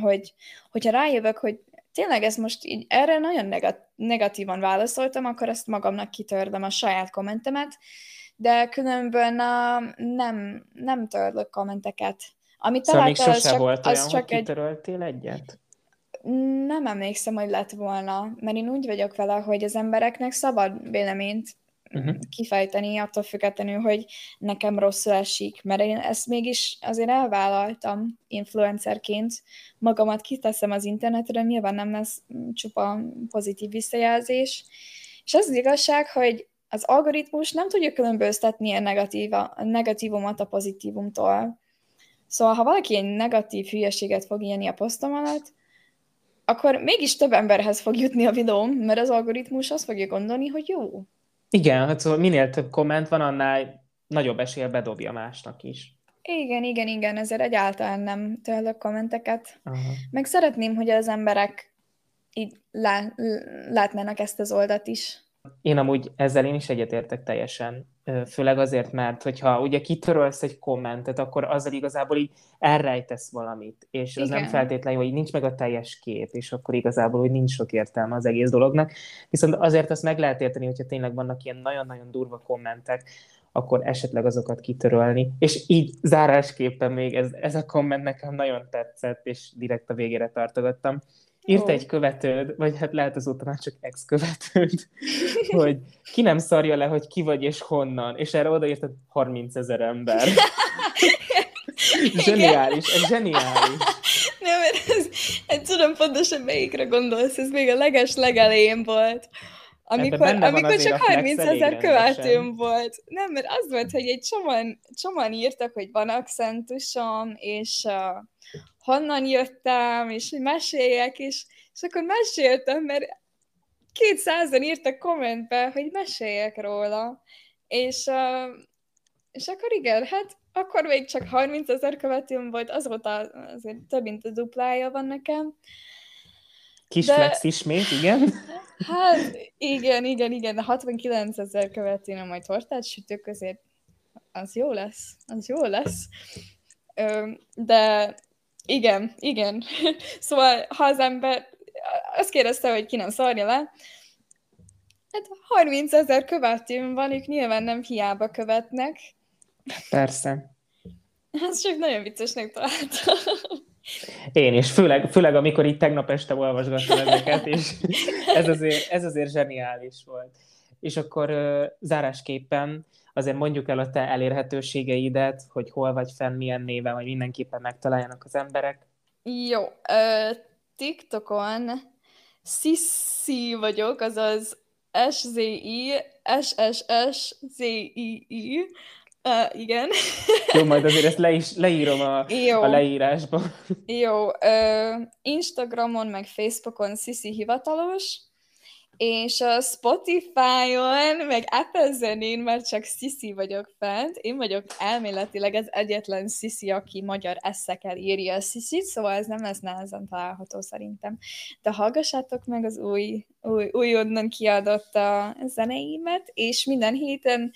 hogyha rájövök, hogy tényleg ez most így, erre nagyon negatívan válaszoltam, akkor ezt magamnak kitörlöm a saját kommentemet, de különben nem törlök kommenteket. Amit találtál, szóval még sose volt olyan, hogy kitöröltél egyet? Nem emlékszem, hogy lett volna, mert én úgy vagyok vele, hogy az embereknek szabad véleményt kifejteni, attól függetlenül, hogy nekem rosszul esik, mert én ezt mégis azért elvállaltam influencerként, magamat kiteszem az internetre, nyilván nem lesz csupa pozitív visszajelzés, és az igazság, hogy az algoritmus nem tudja különböztetni a negatívumot a pozitívumtól. Szóval, ha valaki egy negatív hülyeséget fog írni a posztom alatt, akkor mégis több emberhez fog jutni a videóm, mert az algoritmus azt fogja gondolni, hogy jó. Igen, hát szóval minél több komment van, annál nagyobb esélye bedobja másnak is. Igen, ezért egyáltalán nem törlök kommenteket. Aha. Meg szeretném, hogy az emberek így látnának ezt az oldalt is. Én amúgy ezzel is egyetértek teljesen, főleg azért, mert hogyha ugye kitörölsz egy kommentet, akkor azzal igazából így elrejtesz valamit, és az nem feltétlenül, hogy nincs meg a teljes kép, és akkor igazából, hogy nincs sok értelme az egész dolognak. Viszont azért azt meg lehet érteni, hogyha tényleg vannak ilyen nagyon-nagyon durva kommentek, akkor esetleg azokat kitörölni. És így zárásképpen még ez a komment nekem nagyon tetszett, és direkt a végére tartogattam. Írt egy követőd, vagy hát lehet azóta már csak ex-követőd, hogy ki nem szarja le, hogy ki vagy és honnan, és erre odaírtad 30,000 ember. Zseniális. Nem, mert ez tudom pontosan melyikre gondolsz, ez még a legelején volt. Amikor csak 30,000 követőm volt. Nem, mert az volt, hogy egy csomóan írtak, hogy van akcentusom, és honnan jöttem, és meséljek, és akkor meséltem, mert 200-an írtak kommentbe, hogy meséljek róla. És akkor igen, hát akkor még csak 30,000 követőm volt, azóta azért több mint a duplája van nekem. Flex ismét, igen? Hát igen, 69,000 követőn majd tortát sütök, azért az jó lesz. De igen. Szóval, ha az ember azt kérdezte, hogy ki nem szarja le, hát 30,000 követőn van, ők nyilván nem hiába követnek. Persze. Ez csak nagyon viccesnek találtam. Én is, főleg amikor így tegnap este olvasgattam ezeket, és ez azért zseniális volt. És akkor zárásképpen azért mondjuk el a te elérhetőségeidet, hogy hol vagy fenn, milyen néven, vagy mindenképpen megtaláljanak az emberek. Jó, TikTokon Szisszi vagyok, azaz SZI, igen. Jó, majd azért ezt leírom a leírásba. Jó, Instagramon meg Facebookon Szisszi hivatalos, és a Spotify-on meg Apple zenén már csak Szisszi vagyok fent. Én vagyok elméletileg az egyetlen Szisszi, aki magyar eszekkel írja a Sziszit, szóval ez nem lesz nehezen található szerintem. De hallgassátok meg az újonnan kiadott a zeneimet, és minden héten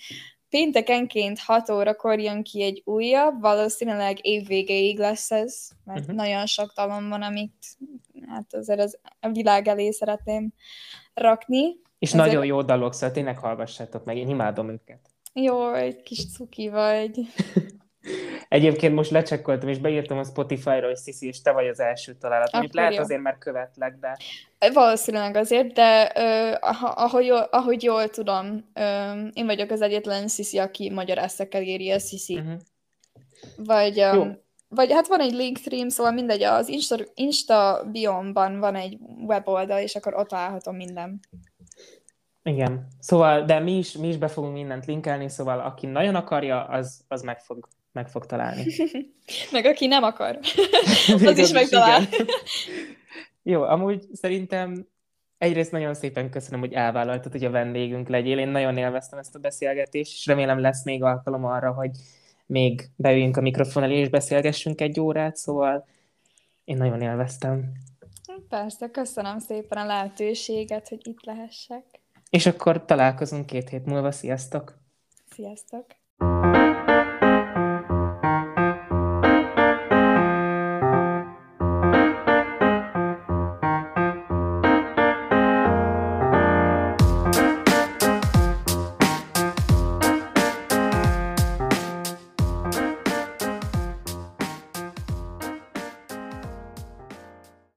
péntekenként 6 órakor jön ki egy újabb, valószínűleg évvégéig lesz ez, mert nagyon sok dalom van, amit hát azért az a világ elé szeretném rakni. És ezért... nagyon jó dalok, szóval tényleg hallgassátok meg, én imádom őket. Jó, egy kis cuki vagy. Egyébként most lecsekkoltam, és beírtam a Spotify-ra, hogy Szisszi, és te vagy az első találat. Amit lehet jó. Azért, mert követlek, de... Valószínűleg azért, de ahogy jól tudom, én vagyok az egyetlen Szisszi, aki magyar eszekkel írja a Szisszi. Uh-huh. Vagy hát van egy linktree, szóval mindegy, az Insta biomban van egy weboldal, és akkor ott találhatom minden. Igen. Szóval, de mi is be fogunk mindent linkelni, szóval aki nagyon akarja, az meg fog találni. Meg aki nem akar, az is megtalál. Jó, amúgy szerintem egyrészt nagyon szépen köszönöm, hogy elvállaltad, hogy a vendégünk legyél. Én nagyon élveztem ezt a beszélgetést, és remélem lesz még alkalom arra, hogy még beüljünk a mikrofon elé, és beszélgessünk egy órát, szóval én nagyon élveztem. Persze, köszönöm szépen a lehetőséget, hogy itt lehessek. És akkor találkozunk 2 hét múlva. Sziasztok! Sziasztok!